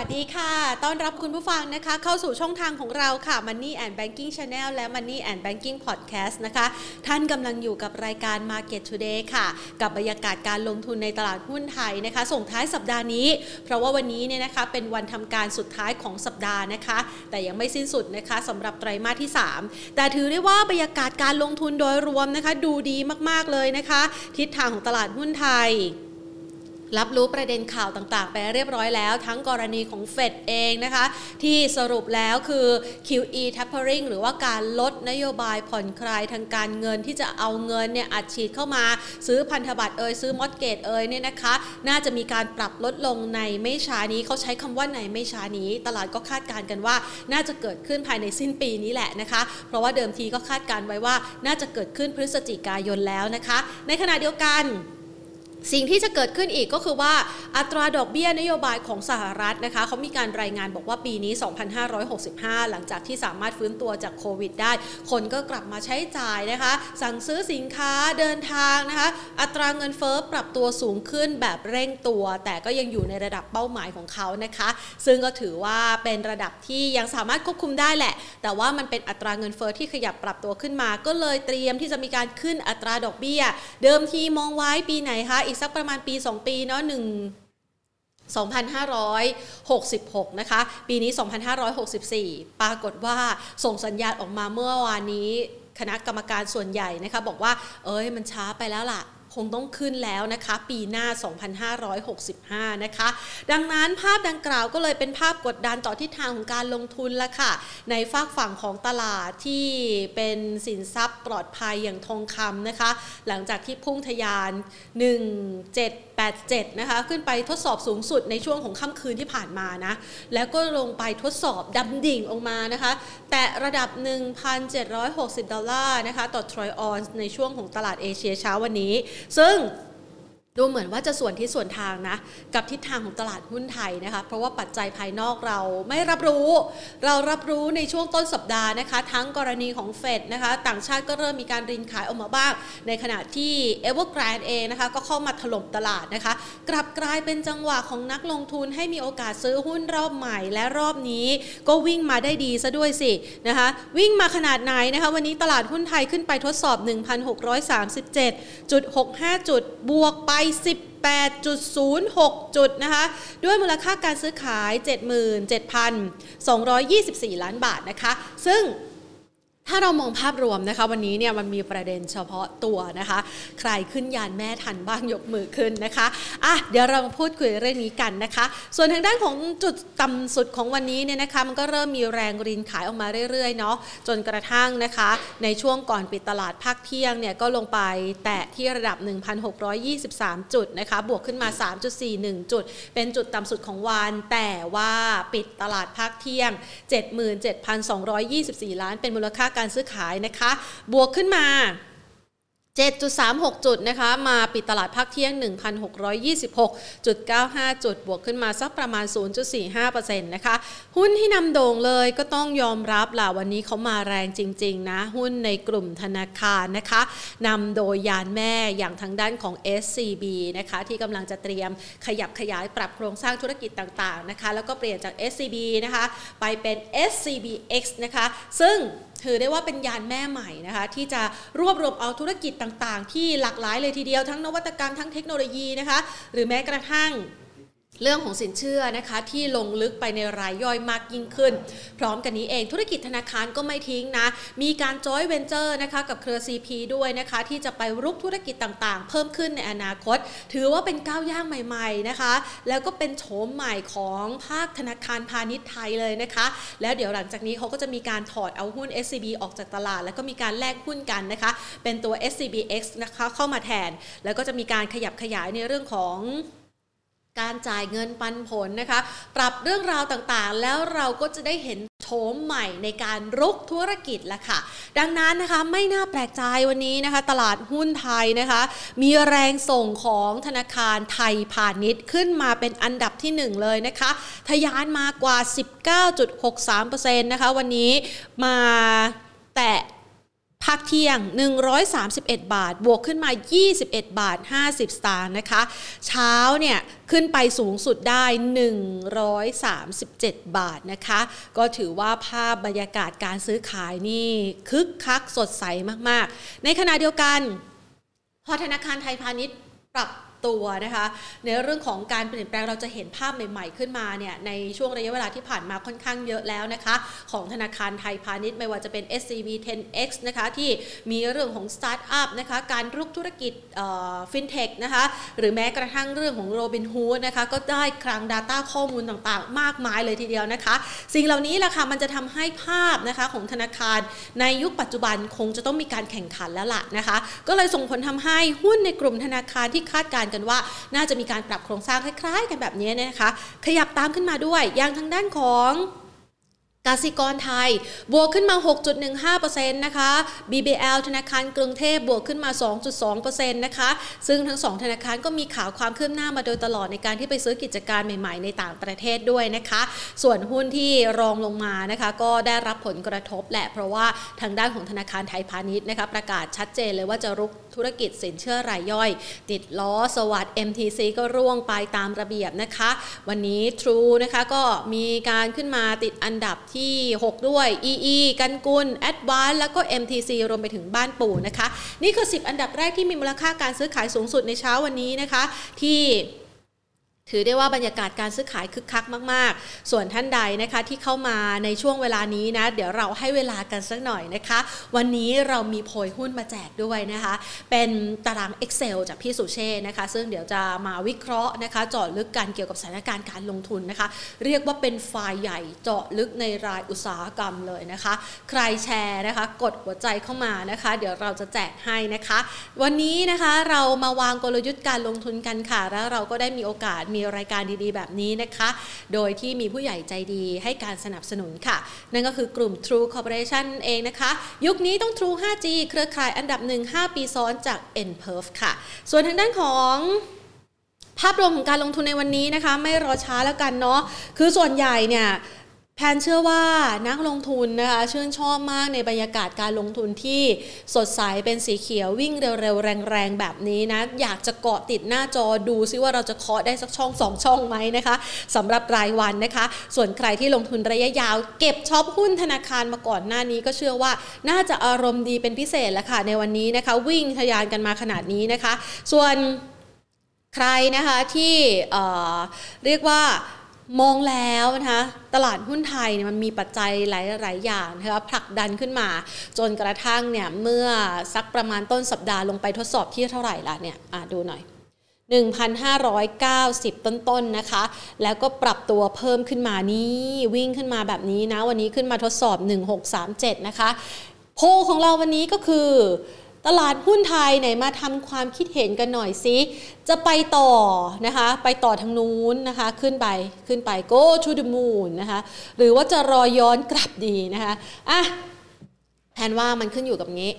วัสดีค่ะต้อนรับคุณผู้ฟังนะคะเข้าสู่ช่องทางของเราค่ะ Money and Banking Channel และ Money and Banking Podcast นะคะท่านกำลังอยู่กับรายการ Market Today ค่ะกับบรรยากาศการลงทุนในตลาดหุ้นไทยนะคะส่งท้ายสัปดาห์นี้เพราะว่าวันนี้เนี่ยนะคะเป็นวันทำการสุดท้ายของสัปดาห์นะคะแต่ยังไม่สิ้นสุดนะคะสำหรับไตรมาสที่3แต่ถือได้ว่าบรรยากาศการลงทุนโดยรวมนะคะดูดีมากๆเลยนะคะทิศทางของตลาดหุ้นไทยรับรู้ประเด็นข่าวต่างๆไปเรียบร้อยแล้วทั้งกรณีของ FED เองนะคะที่สรุปแล้วคือ QE tapering หรือว่าการลดนโยบายผ่อนคลายทางการเงินที่จะเอาเงินเนี่ยอัดฉีดเข้ามาซื้อพันธบัตรเอ่ยซื้อมอร์เกจเอ่ยเนี่ยนะคะน่าจะมีการปรับลดลงในไม่ช้านี้เขาใช้คำว่าในไม่ช้านี้ตลาดก็คาดการณ์กันว่าน่าจะเกิดขึ้นภายในสิ้นปีนี้แหละนะคะเพราะว่าเดิมทีก็คาดการณ์ไว้ว่าน่าจะเกิดขึ้นพฤศจิกายนแล้วนะคะในขณะเดียวกันสิ่งที่จะเกิดขึ้นอีกก็คือว่าอัตราดอกเบี้ยนโยบายของสหรัฐนะคะเขามีการรายงานบอกว่าปีนี้ 2,565 หลังจากที่สามารถฟื้นตัวจากโควิดได้คนก็กลับมาใช้จ่ายนะคะสั่งซื้อสินค้าเดินทางนะคะอัตราเงินเฟ้อปรับตัวสูงขึ้นแบบเร่งตัวแต่ก็ยังอยู่ในระดับเป้าหมายของเขานะคะซึ่งก็ถือว่าเป็นระดับที่ยังสามารถควบคุมได้แหละแต่ว่ามันเป็นอัตราเงินเฟ้อที่ขยับปรับตัวขึ้นมาก็เลยเตรียมที่จะมีการขึ้นอัตราดอกเบี้ยเดิมทีมองไว้ปีไหนคะอีกสักประมาณปี2ปีเนาะ2,566 นะคะปีนี้ 2,564 ปรากฏว่าส่งสัญญาณออกมาเมื่อวานนี้คณะกรรมการส่วนใหญ่นะคะบอกว่ามันช้าไปแล้วล่ะคงต้องขึ้นแล้วนะคะปีหน้า 2,565 นะคะดังนั้นภาพดังกล่าวก็เลยเป็นภาพกดดันต่อทิศทางของการลงทุนละค่ะในฝากฝั่งของตลาดที่เป็นสินทรัพย์ปลอดภัยอย่างทองคำนะคะหลังจากที่พุ่งทะยาน 1787 นะคะขึ้นไปทดสอบสูงสุดในช่วงของค่ำคืนที่ผ่านมานะแล้วก็ลงไปทดสอบดำดิ่งลงมานะคะแต่ระดับ 1,760 ดอลลาร์นะคะต่อทรอยออนซ์ในช่วงของตลาดเอเชียเช้าวันนี้ซึ่งดูเหมือนว่าจะส่วนที่ส่วนทางนะกับทิศทางของตลาดหุ้นไทยนะคะเพราะว่าปัจจัยภายนอกเราไม่รับรู้เรารับรู้ในช่วงต้นสัปดาห์นะคะทั้งกรณีของเฟดนะคะต่างชาติก็เริ่มมีการรินขายออกมาบ้างในขณะที่ Evergrande เองนะคะก็เข้ามาถล่มตลาดนะคะกลับกลายเป็นจังหวะของนักลงทุนให้มีโอกาสซื้อหุ้นรอบใหม่และรอบนี้ก็วิ่งมาได้ดีซะด้วยสินะคะวิ่งมาขนาดไหนนะคะวันนี้ตลาดหุ้นไทยขึ้นไปทดสอบ 1,637.65 จุดบวกไป18.06 จุดนะคะด้วยมูลค่าการซื้อขาย 77,224 ล้านบาทนะคะซึ่งถ้าเรามองภาพรวมนะคะวันนี้เนี่ยมันมีประเด็นเฉพาะตัวนะคะใครขึ้นยานแม่ทันบ้างยกมือขึ้นนะคะเดี๋ยวเรามาพูดคุยเรื่องนี้กันนะคะส่วนทางด้านของจุดต่ำสุดของวันนี้เนี่ยนะคะมันก็เริ่มมีแรงรินขายออกมาเรื่อยๆเนาะจนกระทั่งนะคะในช่วงก่อนปิดตลาดภาคเที่ยงเนี่ยก็ลงไปแตะที่ระดับ 1,623 จุดนะคะบวกขึ้นมา 3.41 จุดเป็นจุดต่ำสุดของวันแต่ว่าปิดตลาดภาคเที่ยง 77,224 ล้านเป็นมูลค่าการซื้อขายนะคะบวกขึ้นมา 7.36 จุดนะคะมาปิดตลาดภาคเที่ยง 1,626.95 จุดบวกขึ้นมาสักประมาณ 0.45% นะคะหุ้นที่นำโด่งเลยก็ต้องยอมรับล่ะวันนี้เขามาแรงจริงๆนะหุ้นในกลุ่มธนาคารนะคะนำโดยยานแม่อย่างทางด้านของ SCB นะคะที่กำลังจะเตรียมขยับขยายปรับโครงสร้างธุรกิจต่างๆนะคะแล้วก็เปลี่ยนจาก SCB นะคะไปเป็น SCBX นะคะซึ่งถือได้ว่าเป็นยานแม่ใหม่นะคะที่จะรวบรวมเอาธุรกิจต่างๆที่หลากหลายเลยทีเดียวทั้งนวัตกรรมทั้งเทคโนโลยีนะคะหรือแม้กระทั่งเรื่องของสินเชื่อนะคะที่ลงลึกไปในรายย่อยมากยิ่งขึ้นพร้อมกันนี้เองธุรกิจธนาคารก็ไม่ทิ้งนะมีการจอยเวนเจอร์นะคะกับเครือ CP ด้วยนะคะที่จะไปรุกธุรกิจต่างๆเพิ่มขึ้นในอนาคตถือว่าเป็นก้าวย่างใหม่ๆนะคะแล้วก็เป็นโฉมใหม่ของภาคธนาคารพาณิชย์ไทยเลยนะคะแล้วเดี๋ยวหลังจากนี้เขาก็จะมีการถอดเอาหุ้น SCB ออกจากตลาดแล้วก็มีการแลกหุ้นกันนะคะเป็นตัว SCBX นะคะเข้ามาแทนแล้วก็จะมีการขยับขยายในเรื่องของการจ่ายเงินปันผลนะคะปรับเรื่องราวต่างๆแล้วเราก็จะได้เห็นโฉมใหม่ในการรุกธุรกิจละค่ะดังนั้นนะคะไม่น่าแปลกใจวันนี้นะคะตลาดหุ้นไทยนะคะมีแรงส่งของธนาคารไทยพาณิชย์ขึ้นมาเป็นอันดับที่1เลยนะคะทะยานมากว่า 19.63% นะคะวันนี้มาแตะ พักเที่ยง131บาทบวกขึ้นมา21บาท50สตางค์นะคะเช้าเนี่ยขึ้นไปสูงสุดได้137บาทนะคะก็ถือว่าภาพบรรยากาศการซื้อขายนี่คึกคักสดใสมากๆในขณะเดียวกันพอธนาคารไทยพาณิชย์ปรับตัวนะคะในเรื่องของการเปลี่ยนแปลงเราจะเห็นภาพใหม่ๆขึ้นมาเนี่ยในช่วงระยะเวลาที่ผ่านมาค่อนข้างเยอะแล้วนะคะของธนาคารไทยพาณิชย์ไม่ว่าจะเป็น SCB 10X นะคะที่มีเรื่องของสตาร์ทอัพนะคะการรุกธุรกิจฟินเทคนะคะหรือแม้กระทั่งเรื่องของ Robinhood นะคะก็ได้คลัง data ข้อมูลต่างๆมากมายเลยทีเดียวนะคะสิ่งเหล่านี้แหละค่ะมันจะทำให้ภาพนะคะของธนาคารในยุคปัจจุบันคงจะต้องมีการแข่งขันแล้วล่ะนะคะก็เลยส่งผลทำให้หุ้นในกลุ่มธนาคารที่คาดการกันว่าน่าจะมีการปรับโครงสร้างคล้ายๆกันแบบนี้นะคะขยับตามขึ้นมาด้วยอย่างทางด้านของกสิกรไทยบวกขึ้นมา 6.15% นะคะ BBL ธนาคารกรุงเทพบวกขึ้นมา 2.2% นะคะซึ่งทั้ง2ธนาคารก็มีข่าวความคืบหน้ามาโดยตลอดในการที่ไปซื้อกิจการใหม่ๆในต่างประเทศด้วยนะคะส่วนหุ้นที่รองลงมานะคะก็ได้รับผลกระทบแหละเพราะว่าทางด้านของธนาคารไทยพาณิชย์นะคะประกาศชัดเจนเลยว่าจะรุกธุรกิจสินเชื่อรายย่อยติดล้อสวัสด์ MTC ก็ร่วงไปตามระเบียบนะคะวันนี้ True นะคะก็มีการขึ้นมาติดอันดับที่6ด้วย EE กันกุล Advance แล้วก็ MTC รวมไปถึงบ้านปู่นะคะนี่คือ10อันดับแรกที่มีมูลค่าการซื้อขายสูงสุดในเช้าวันนี้นะคะที่ถือได้ว่าบรรยากาศการซื้อขายคึกคักมากๆส่วนท่านใดนะคะที่เข้ามาในช่วงเวลานี้นะเดี๋ยวเราให้เวลากันสักหน่อยนะคะวันนี้เรามีโพยหุ้นมาแจกด้วยนะคะเป็นตาราง Excel จากพี่สุเชษนะคะซึ่งเดี๋ยวจะมาวิเคราะห์นะคะเจาะลึกกันเกี่ยวกับสถานการณ์การลงทุนนะคะเรียกว่าเป็นไฟล์ใหญ่เจาะลึกในรายอุตสาหกรรมเลยนะคะใครแชร์นะคะกดหัวใจเข้ามานะคะเดี๋ยวเราจะแจกให้นะคะวันนี้นะคะเรามาวางกลยุทธ์การลงทุนกันค่ะแล้วเราก็ได้มีโอกาสมีรายการดีๆแบบนี้นะคะโดยที่มีผู้ใหญ่ใจดีให้การสนับสนุนค่ะนั่นก็คือกลุ่ม True Corporation เองนะคะยุคนี้ต้อง True 5G เครือข่ายอันดับ 1-5 ปีซ้อนจาก NPerf ค่ะส่วนทางด้านของภาพรวมของการลงทุนในวันนี้นะคะไม่รอช้าแล้วกันเนาะคือส่วนใหญ่เนี่ยแพนเชื่อว่านักลงทุนนะคะชื่นชอบมากในบรรยากาศการลงทุนที่สดใสเป็นสีเขียววิ่งเร็วๆแรงๆแบบนี้นะอยากจะเกาะติดหน้าจอดูซิว่าเราจะเคาะได้สักช่อง2ช่องไหมนะคะสำหรับรายวันนะคะส่วนใครที่ลงทุนระยะยาวเก็บช็อปหุ้นธนาคารมาก่อนหน้านี้ก็เชื่อว่าน่าจะอารมณ์ดีเป็นพิเศษแล้วค่ะในวันนี้นะคะวิ่งทะยานกันมาขนาดนี้นะคะส่วนใครนะคะที่เรียกว่ามองแล้วนะคะตลาดหุ้นไทยเนี่ยมันมีปัจจัยหลายๆอย่างนะคะผลักดันขึ้นมาจนกระทั่งเนี่ยเมื่อสักประมาณต้นสัปดาห์ลงไปทดสอบที่เท่าไหร่ละเนี่ยดูหน่อย1,590 ต้นๆนะคะแล้วก็ปรับตัวเพิ่มขึ้นมานี่วิ่งขึ้นมาแบบนี้นะวันนี้ขึ้นมาทดสอบ1637นะคะโพลของเราวันนี้ก็คือตลาดหุ้นไทยไหนมาทำความคิดเห็นกันหน่อยสิจะไปต่อนะคะไปต่อทางนู้นนะคะขึ้นไป go to the moon นะคะหรือว่าจะรอย้อนกลับดีนะคะอ่ะแผนว่ามันขึ้นอยู่กับงี้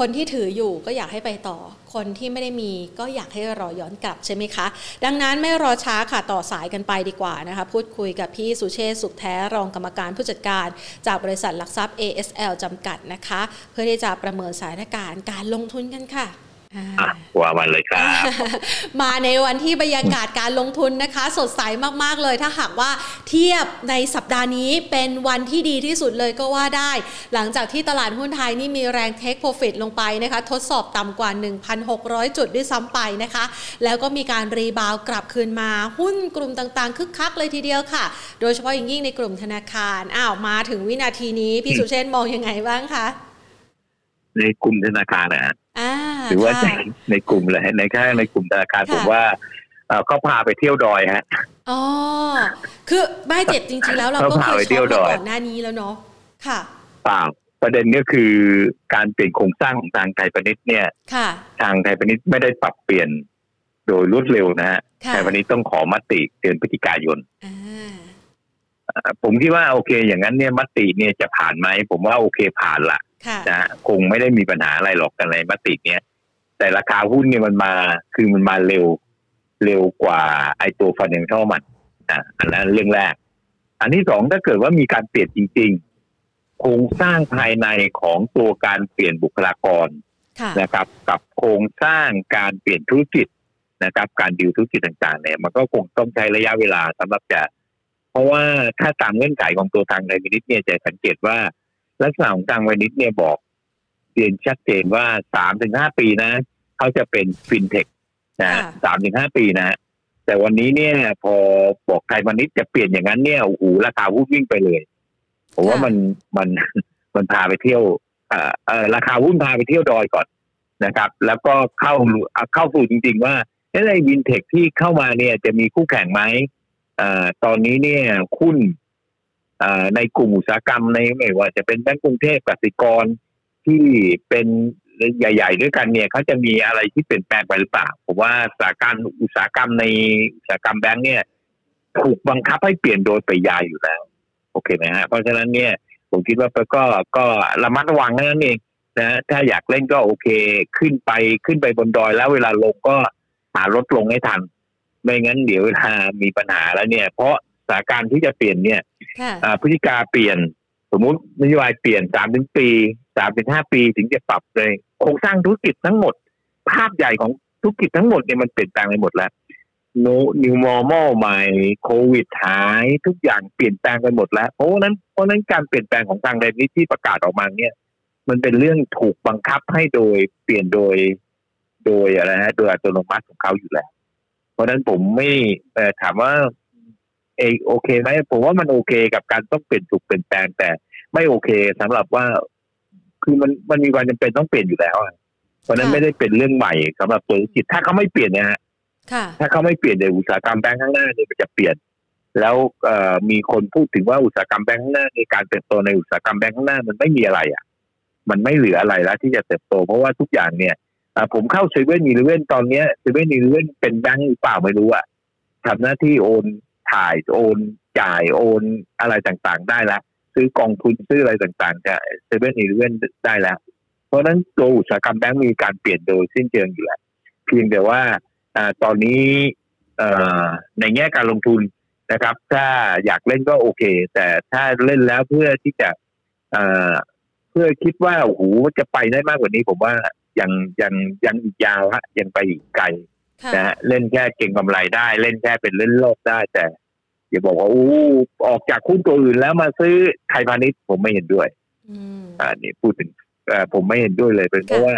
คนที่ถืออยู่ก็อยากให้ไปต่อคนที่ไม่ได้มีก็อยากให้รอย้อนกลับใช่ไหมคะดังนั้นไม่รอช้าค่ะต่อสายกันไปดีกว่านะคะพูดคุยกับพี่สุเชษฐ์สุขแท้รองกรรมการผู้จัดการจากบริษัทหลักทรัพย์ ASL จำกัดนะคะเพื่อที่จะประเมินสถานการณ์การลงทุนกันค่ะว่าวันเลยครับ มาในวันที่บรรยากาศการลงทุนนะคะสดใสมากๆเลยถ้าหากว่าเทียบในสัปดาห์นี้เป็นวันที่ดีที่สุดเลยก็ว่าได้หลังจากที่ตลาดหุ้นไทยนี่มีแรงเทคโปรฟิตลงไปนะคะทดสอบต่ำกว่า 1,600 จุดด้วยซ้ำไปนะคะแล้วก็มีการรีบาวกลับคืนมาหุ้นกลุ่มต่างๆคึกคักเลยทีเดียวค่ะโดยเฉพาะอย่างยิ่งในกลุ่มธนาคารมาถึงวินาทีนี้พี่สุเชษฐ์มองยังไงบ้างคะในกลุ่มธนาคารนะหรือว่าในกลุ่มเลยในแค่ในกลุ่มธนาคารผมว่าก็พาไปเที่ยวดอยฮะอ๋อคือไม่เจ็ดจริงๆแล้วเราก็เคยชอบก่อนหน้านี้แล้วเนาะค่ะป่าวประเด็นก็คือการเปลี่ยนโครงสร้างของทางไทยพาณิชย์เนี่ยทางไทยพาณิชย์ไม่ได้ปรับเปลี่ยนโดยรวดเร็วนะฮะไทยพาณิชย์ต้องขอมติเดือนพฤศจิกายนผมคิดว่าโอเคอย่างนั้นเนี่ยมติเนี่ยจะผ่านไหมผมว่าโอเคผ่านละนะคงไม่ได้มีปัญหาอะไรหรอกกันในมติเนี้ยแต่ราคาหุ้นเนี่ยมันมาเร็วกว่าไอตัว Financial มันอันนั้นเรื่องแรกอันที่สองถ้าเกิดว่ามีการเปลี่ยนจริง โครงสร้างภายในของตัวการเปลี่ยนบุคลากรนะครับกับโครงสร้างการเปลี่ยนธุรกิจนะครับการดิวธุรกิจต่างๆเนี่ยมันก็คงต้องใช้ระยะเวลาสำหรับจะเพราะว่าถ้าตามเงื่อนไขของตัวทางไตรมิตรเนี่ยจะสังเกตว่าลักษณะของทางไตรมิตรเนี่ยบอกเรียนชัดเจนว่า 3-5 ปีนะเขาจะเป็นฟินเทคนะ 3-5 ปีนะแต่วันนี้เนี่ยพอบอกไทยพาณิชย์จะเปลี่ยนอย่างนั้นเนี่ยโอ้โหราคาหุ้นวิ่งไปเลยผมว่ามันพาไปเที่ยวราคาหุ้นพาไปเที่ยวดอยก่อนนะครับแล้วก็เข้าสู่จริงๆว่าในวินเทคที่เข้ามาเนี่ยจะมีคู่แข่งไหมตอนนี้เนี่ยหุ้นในกลุ่มอุตสาหกรรมในไม่ว่าจะเป็นแบงก์กรุงเทพกสิกรที่เป็นใหญ่ๆด้วยกันเนี่ยเขาจะมีอะไรที่เปลี่ยนแปลงไปหรือเปล่าผมว่าอุตสาหกรรมในอุตสาหกรรมแบงค์เนี่ยถูกบังคับให้เปลี่ยนโดยปริยายอยู่แล้วโอเคไหมฮะเพราะฉะนั้นเนี่ยผมคิดว่าก็ระมัดระวังนั่นเองนะถ้าอยากเล่นก็โอเคขึ้นไปบนดอยแล้วเวลาลงก็หารถลงให้ทันไม่งั้นเดี๋ยวเวลามีปัญหาแล้วเนี่ยเพราะสถานการณ์ที่จะเปลี่ยนเนี่ยพฤติกรรมเปลี่ยนสมมุตินโยบายเปลี่ยน 3-5 ปีถึงจะปรับเลยโครงสร้างธุรกิจทั้งหมดภาพใหญ่ของธุรกิจทั้งหมดเนี่ยมันเปลี่ยนแปลงไปหมดแล้ว New Normal ใหม่โควิดหายทุกอย่างเปลี่ยนแปลงไปหมดแล้วเพราะนั้นการเปลี่ยนแปลงของทางไตรมิตรที่ประกาศออกมาเนี่ยมันเป็นเรื่องถูกบังคับให้โดยเปลี่ยนโดยอะไรฮะโดยอัตโนมัติของเขาอยู่แล้วเพราะนั้นผมไม่ถามว่าโอเคไหมผมว่ามันโอเคกับการต้องเปลี่ยนถูกเปลี่ยนแปลงแต่ไม่โอเคสำหรับว่าคือมันมีความจำเป็นต้องเปลี่ยนอยู่แล้วเพราะนั้นไม่ได้เป็นเรื่องใหม่สำหรับธุรกิจถ้าเขาไม่เปลี่ยนนะฮะถ้าเขาไม่เปลี่ยนเดี๋ยวอุตสาหกรรมแบงก์ข้างหน้าเนี่ยจะเปลี่ยนแล้วมีคนพูดถึงว่าอุตสาหกรรมแบงก์ข้างหน้าในการเติบโตในอุตสาหกรรมแบงก์ข้างหน้ามันไม่มีอะไรอ่ะมันไม่เหลืออะไรแล้วที่จะเติบโตเพราะว่าทุกอย่างเนี่ยผมเข้า 7-Eleven ตอนนี้ 7-Eleven เป็นแบงก์หรือเปล่าไม่รู้อ่ะทำหน้าที่โอนถ่ายโอนจ่ายโอนอะไรต่างๆได้แล้วซื้อกองทุนซื้ออะไรต่างๆจะ 7-Eleven ได้แล้วเพราะนั้นตัวอุตสาหกรรมแบงก์มีการเปลี่ยนโดยสิ้นเชิงอยู่แล้วเพียงแต่ว่าตอนนี้ในแง่การลงทุนนะครับถ้าอยากเล่นก็โอเคแต่ถ้าเล่นแล้วเพื่อที่จะเพื่อคิดว่าโอ้โหจะไปได้มากกว่านี้ผมว่ายังอีกยาวฮะยังไปอีกไกลนะเล่นแค่เก่งกำไรได้เล่นแค่เป็นเล่นรอบได้แต่อย่าบอกว่าอู้ออกจากหุ้นตัวอื่นแล้วมาซื้อไทยพาณิชย์ผมไม่เห็นด้วยนี่พูดถึงผมไม่เห็นด้วยเลยเป็นเพราะว่า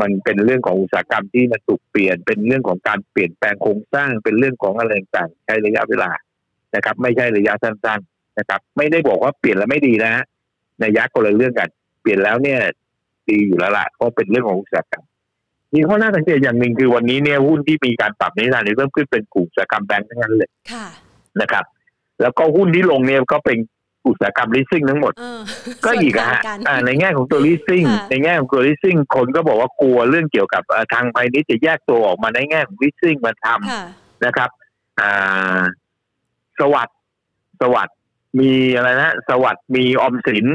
มันเป็นเรื่องของอุตสาหกรรมที่มันถูกเปลี่ยนเป็นเรื่องของการเปลี่ยนแปลงโครงสร้างเป็นเรื่องของอะไรต่างใช้ระยะเวลานะครับไม่ใช่ระยะสั้นๆนะครับไม่ได้บอกว่าเปลี่ยนแล้วไม่ดีนะฮะในระยะคนละเรื่องกันเปลี่ยนแล้วเนี่ยดีอยู่แล้วล่ะเพราะเป็นเรื่องของอุตสาหกรรมมีข้อน่าสังเกตอย่างหนึ่งคือวันนี้เนี่ยหุ้นที่มีการปรับนิสัยเริ่มขึ้นเป็นกลุ่มอุตสาหกรรมแบงก์ทั้งนั้นเลยนะครับแล้วก็หุ้นที่ลงเนี่ยก็เป็นอุตสาหกรรมลีสซิ่งทั้งหมดก็อีกฮะในแง่ของตัวลีสซิ่งในแง่ของตัวลีสซิ่งคนก็บอกว่ากลัวเรื่องเกี่ยวกับทางพาณิชย์จะแยกตัวออกมาในแง่ของลีสซิ่งมาทำนะครับสวัสดิ์มีอะไรนะสวัสดิ์มีออมสิน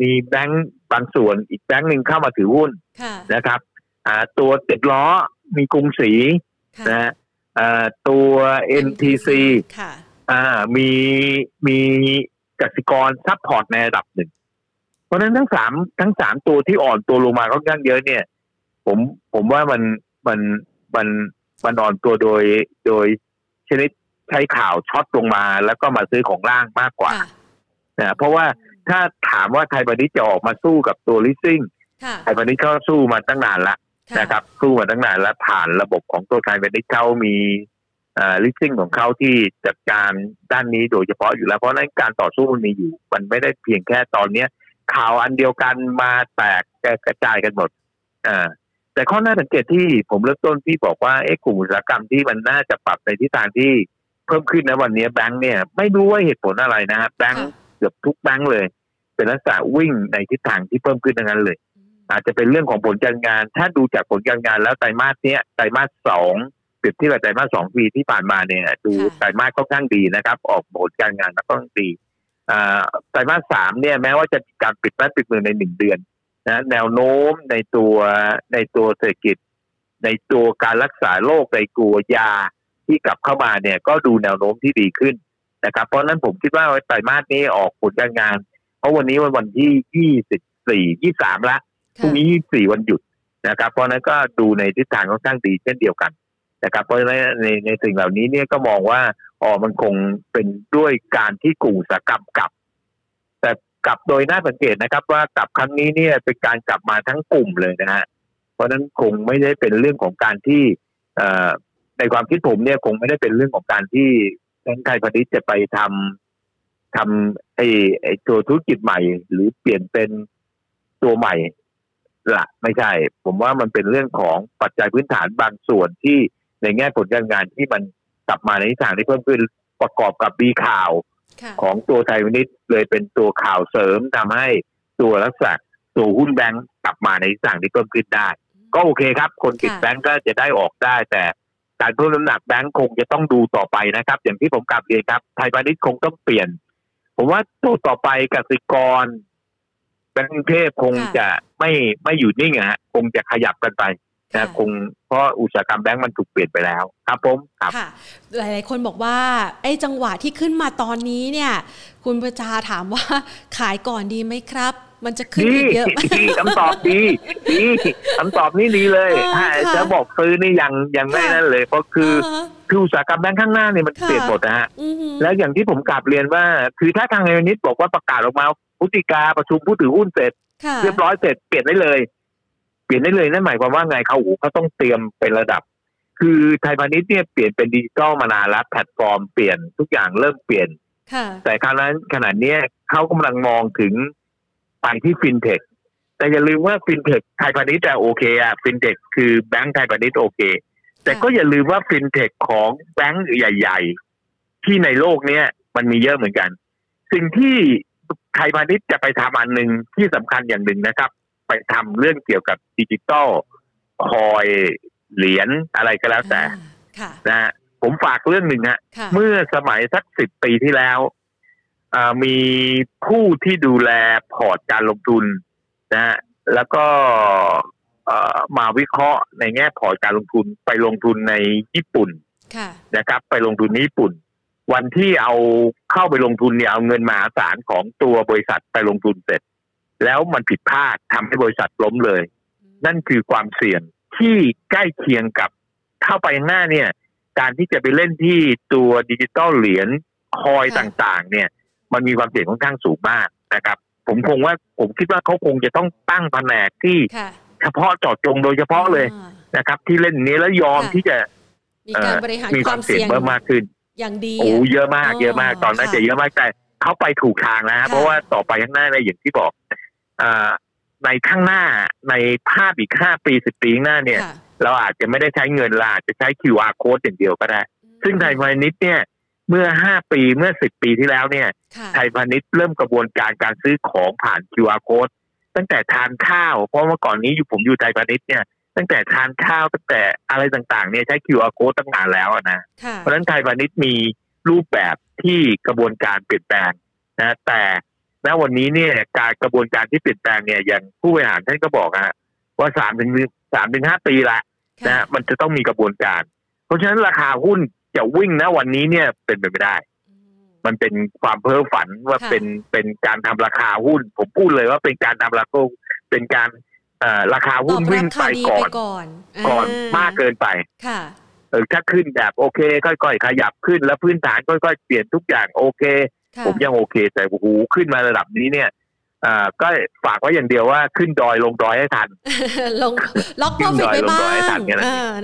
มีแบงก์บางส่วนอีกแบงก์หนึ่งเข้ามาถือหุ้นนะครับตัวเจ็ดล้อมีกรุงศรีนะตัว MTC มีกสิกรซัพพอร์ตในระดับหนึ่งเพราะฉะนั้นทั้ง3ตัวที่อ่อนตัวลงมาค่อนข้างเยอะเนี่ยผมว่ามันอ่อนตัวโดยชนิดใช้ข่าวช็อตลงมาแล้วก็มาซื้อของล่างมากกว่านะเพราะว่าถ้าถามว่าไทยพาณิชย์จะออกมาสู้กับตัวลีสซิ่งไทยพาณิชย์เขาสู้มาตั้งนานแล้วนะครับสู้มาตั้งนานแล้วผ่านระบบของตัวไทยพาณิชย์เขามีลีสซิ่งของเขาที่จัดการด้านนี้โดยเฉพาะอยู่แล้วเพราะนั้นการต่อสู้มันมีอยู่มันไม่ได้เพียงแค่ตอนนี้ข่าวอันเดียวกันมาแตกกระจายกันหมดแต่ข้อน่าสังเกตที่ผมเริ่มต้นที่บอกว่ากลุ่มอุตสาหกรรมที่มันน่าจะปรับในทิศทางที่เพิ่มขึ้นนะวันนี้แบงค์เนี่ยไม่รู้ว่าเหตุผลอะไรนะแบงค์เกือบทุกแบงค์เลยเป็นลักษณะวิ่งในทิศทางที่เพิ่มขึ้นทั้งนั้นเลยอาจจะเป็นเรื่องของผลการงานถ้าดูจากผลการงานแล้วไตรมาสเนี้ยไตรมาส2เปรียบเทียบกับไตรมาส2ปีที่ผ่านมาเนี่ยดูไตรมาสค่อนข้างดีนะครับออกผลการงานค่อนข้างดีไตรมาส3เนี่ยแม้ว่าจะมีการปิดบ้านปิดเมืองใน1เดือนนะแนวโน้มในตัวเศรษฐกิจในตัวการรักษาโรคในกลัวยาที่กลับเข้ามาเนี่ยก็ดูแนวโน้มที่ดีขึ้นนะครับเพราะนั้นผมคิดว่าไตรมาสนี้ออกผลการงาน เพราะวันนี้วันที่24 23ละพรุ่งนี้24วันหยุดนะครับเพราะนั้นก็ดูในทิศทางค่อนข้างดีเช่นเดียวกันนะครับเพราะฉะนั้นในสิ่งเหล่านี้เนี่ยก็มองว่ามันคงเป็นด้วยการที่กลุ่มอุตสาหกรรมกลับแต่กลับโดยน่าสังเกตนะครับว่ากลับครั้งนี้เนี่ยเป็นการกลับมาทั้งกลุ่มเลยนะฮะเพราะนั้นคงไม่ได้เป็นเรื่องของการที่ในความคิดผมเนี่ยคงไม่ได้เป็นเรื่องของการที่ธนาคารพาณิชย์จะไปทำไอ้ตัวธุรกิจใหม่หรือเปลี่ยนเป็นตัวใหม่ละไม่ใช่ผมว่ามันเป็นเรื่องของปัจจัยพื้นฐานบางส่วนที่ในแง่ผลการงานที่มันกลับมาในทิศทางที่เพิ่มขึ้นประกอบกับมีข่าวของตัวไทยพาณิชย์เลยเป็นตัวข่าวเสริมทำให้ตัวลักษณะตัวหุ้นแบงก์กลับมาในทิศทางที่เพิ่มขึ้นได้ก็โอเคครับคนติดแบงก์ก็จะได้ออกได้แต่การเพิ่มน้ำหนักแบงก์คงจะต้องดูต่อไปนะครับอย่างที่ผมกลับเองครับไทยพาณิชย์คงต้องเปลี่ยนผมว่าตัวต่อไปกสิกรแบงก์กรุงเทพคงจะไม่อยู่นิ่งฮะคงจะขยับกันไปนะคงเพราะอุตสาหกรรมแบงก์มันถูกเปลี่ยนไปแล้วครับผมครับค่ะหลายๆคนบอกว่าไอ้จังหวะที่ขึ้นมาตอนนี้เนี่ยคุณประชาถามว่าขายก่อนดีไหมครับมันจะขึ้นอีกเยอะดีคำตอบดีคำตอบนี่ดีเลยจะบอกซื้อนี่ยังไม่นั่นเลยเพราะคืออุตสาหกรรมแบงก์ข้างหน้าเนี่ยมันเปลี่ยนหมดนะฮะแล้วอย่างที่ผมกลับเรียนว่าคือถ้าทางไทยพาณิชย์บอกว่าประกาศออกมาพฤศจิกาประชุมผู้ถือหุ้นเสร็จเรียบร้อยเสร็จเปลี่ยนได้เลยนั่นหมายความว่าไงเขาต้องเตรียมเป็นระดับคือไทยพาณิชย์เนี่ยเปลี่ยนเป็นดิจิตอลมานานแล้วแพลตฟอร์มเปลี่ยนทุกอย่างเริ่มเปลี่ยนแต่คราวนั้นขณะนี้เขากำลังมองถึงไปที่ฟินเทคแต่อย่าลืมว่าฟินเทคไทยพาณิชย์จะโอเคอะฟินเทคคือแบงก์ไทยพาณิชย์โอเคแต่ก็อย่าลืมว่าฟินเทคของแบงก์ใหญ่ๆที่ในโลกเนี้ยมันมีเยอะเหมือนกันสิ่งที่ไทยพาณิชย์จะไปทำอันหนึ่งที่สำคัญอย่างหนึ่งนะครับไปทำเรื่องเกี่ยวกับดิจิตอลคอยเหรียญอะไรก็แล้วแต่นะผมฝากเรื่องหนึ่งฮะเมื่อสมัยสัก10ปีที่แล้วมีผู้ที่ดูแลพอร์ตการลงทุนนะฮะแล้วก็มาวิเคราะห์ในแง่พอร์ตการลงทุนไปลงทุนในญี่ปุ่นนะครับไปลงทุนในญี่ปุ่นวันที่เอาเข้าไปลงทุนเนี่ยเอาเงินมหาศาลของตัวบริษัทไปลงทุนเสร็จแล้วมันผิดพลาดทำให้บริษัทล้มเลยนั่นคือความเสี่ยงที่ใกล้เคียงกับเข้าไปข้างหน้าเนี่ยการที่จะไปเล่นที่ตัวดิจิตอลเหรียญคอยต่างๆเนี่ยมันมีความเสี่ยงค่อนข้างสูงมากนะครับผมคิดว่าเขาคงจะต้องตั้งแผนกที่เฉพาะเจาะจงโดยเฉพาะเลยนะครับที่เล่นนี้แล้วยอมที่จะมีความเสี่ยงเพิ่มมากขึ้นอย่างดีโอ้เยอะมากเยอะมากตอนนั้นจะเยอะมากแต่เขาไปถูกทางนะเพราะว่าต่อไปข้างหน้าในอย่างที่บอกในข้างหน้าในภาพอีก5ปี10ปีข้างหน้าเนี่ยเราอาจจะไม่ได้ใช้เงินเราอาจจะใช้ QR Code อย่างเดียวก็ได้ซึ่งไทยพาณิชย์เนี่ยเมื่อ5ปีเมื่อ10ปีที่แล้วเนี่ยไทยพาณิชย์เริ่มกระบวนการซื้อของผ่าน QR Code ตั้งแต่ทานข้าวเพราะเมื่อก่อนนี้ผมอยู่ไทยพาณิชย์เนี่ยตั้งแต่ทานข้าวตั้งแต่อะไรต่างๆเนี่ยใช้ QR Code ตั้งนานแล้วนะเพราะฉะนั้นไทยพาณิชย์มีรูปแบบที่กระบวนการเปลี่ยนแปลงนะแต่ณวันนี้เนี่ยการกระบวนการที่เปลี่ยนแปลงเนี่ยอย่างผู้บริหารท่านก็บอกฮะว่า3-5 ปีละนะมันจะต้องมีกระบวนการเพราะฉะนั้นราคาหุ้นจะวิ่งณวันนี้เนี่ยเป็นไปไม่ได้มันเป็นความเพ้อฝันว่าเป็นการทำราคาหุ้นผมพูดเลยว่าเป็นการทำราคาเป็นการราคาหุ้นวิ่งไปก่อนมากเกินไปถ้าขึ้นแบบโอเคค่อยๆขยับขึ้นแล้วพื้นฐานค่อยๆเปลี่ยนทุกอย่างโอเคผมยังโอเคแต่โอ้โหขึ้นมาระดับนี้เนี่ยก็ฝากไว้อย่างเดียวว่าขึ้นดอยลงดอยให้ทันลงล็อกพอฟิตไปบ้าง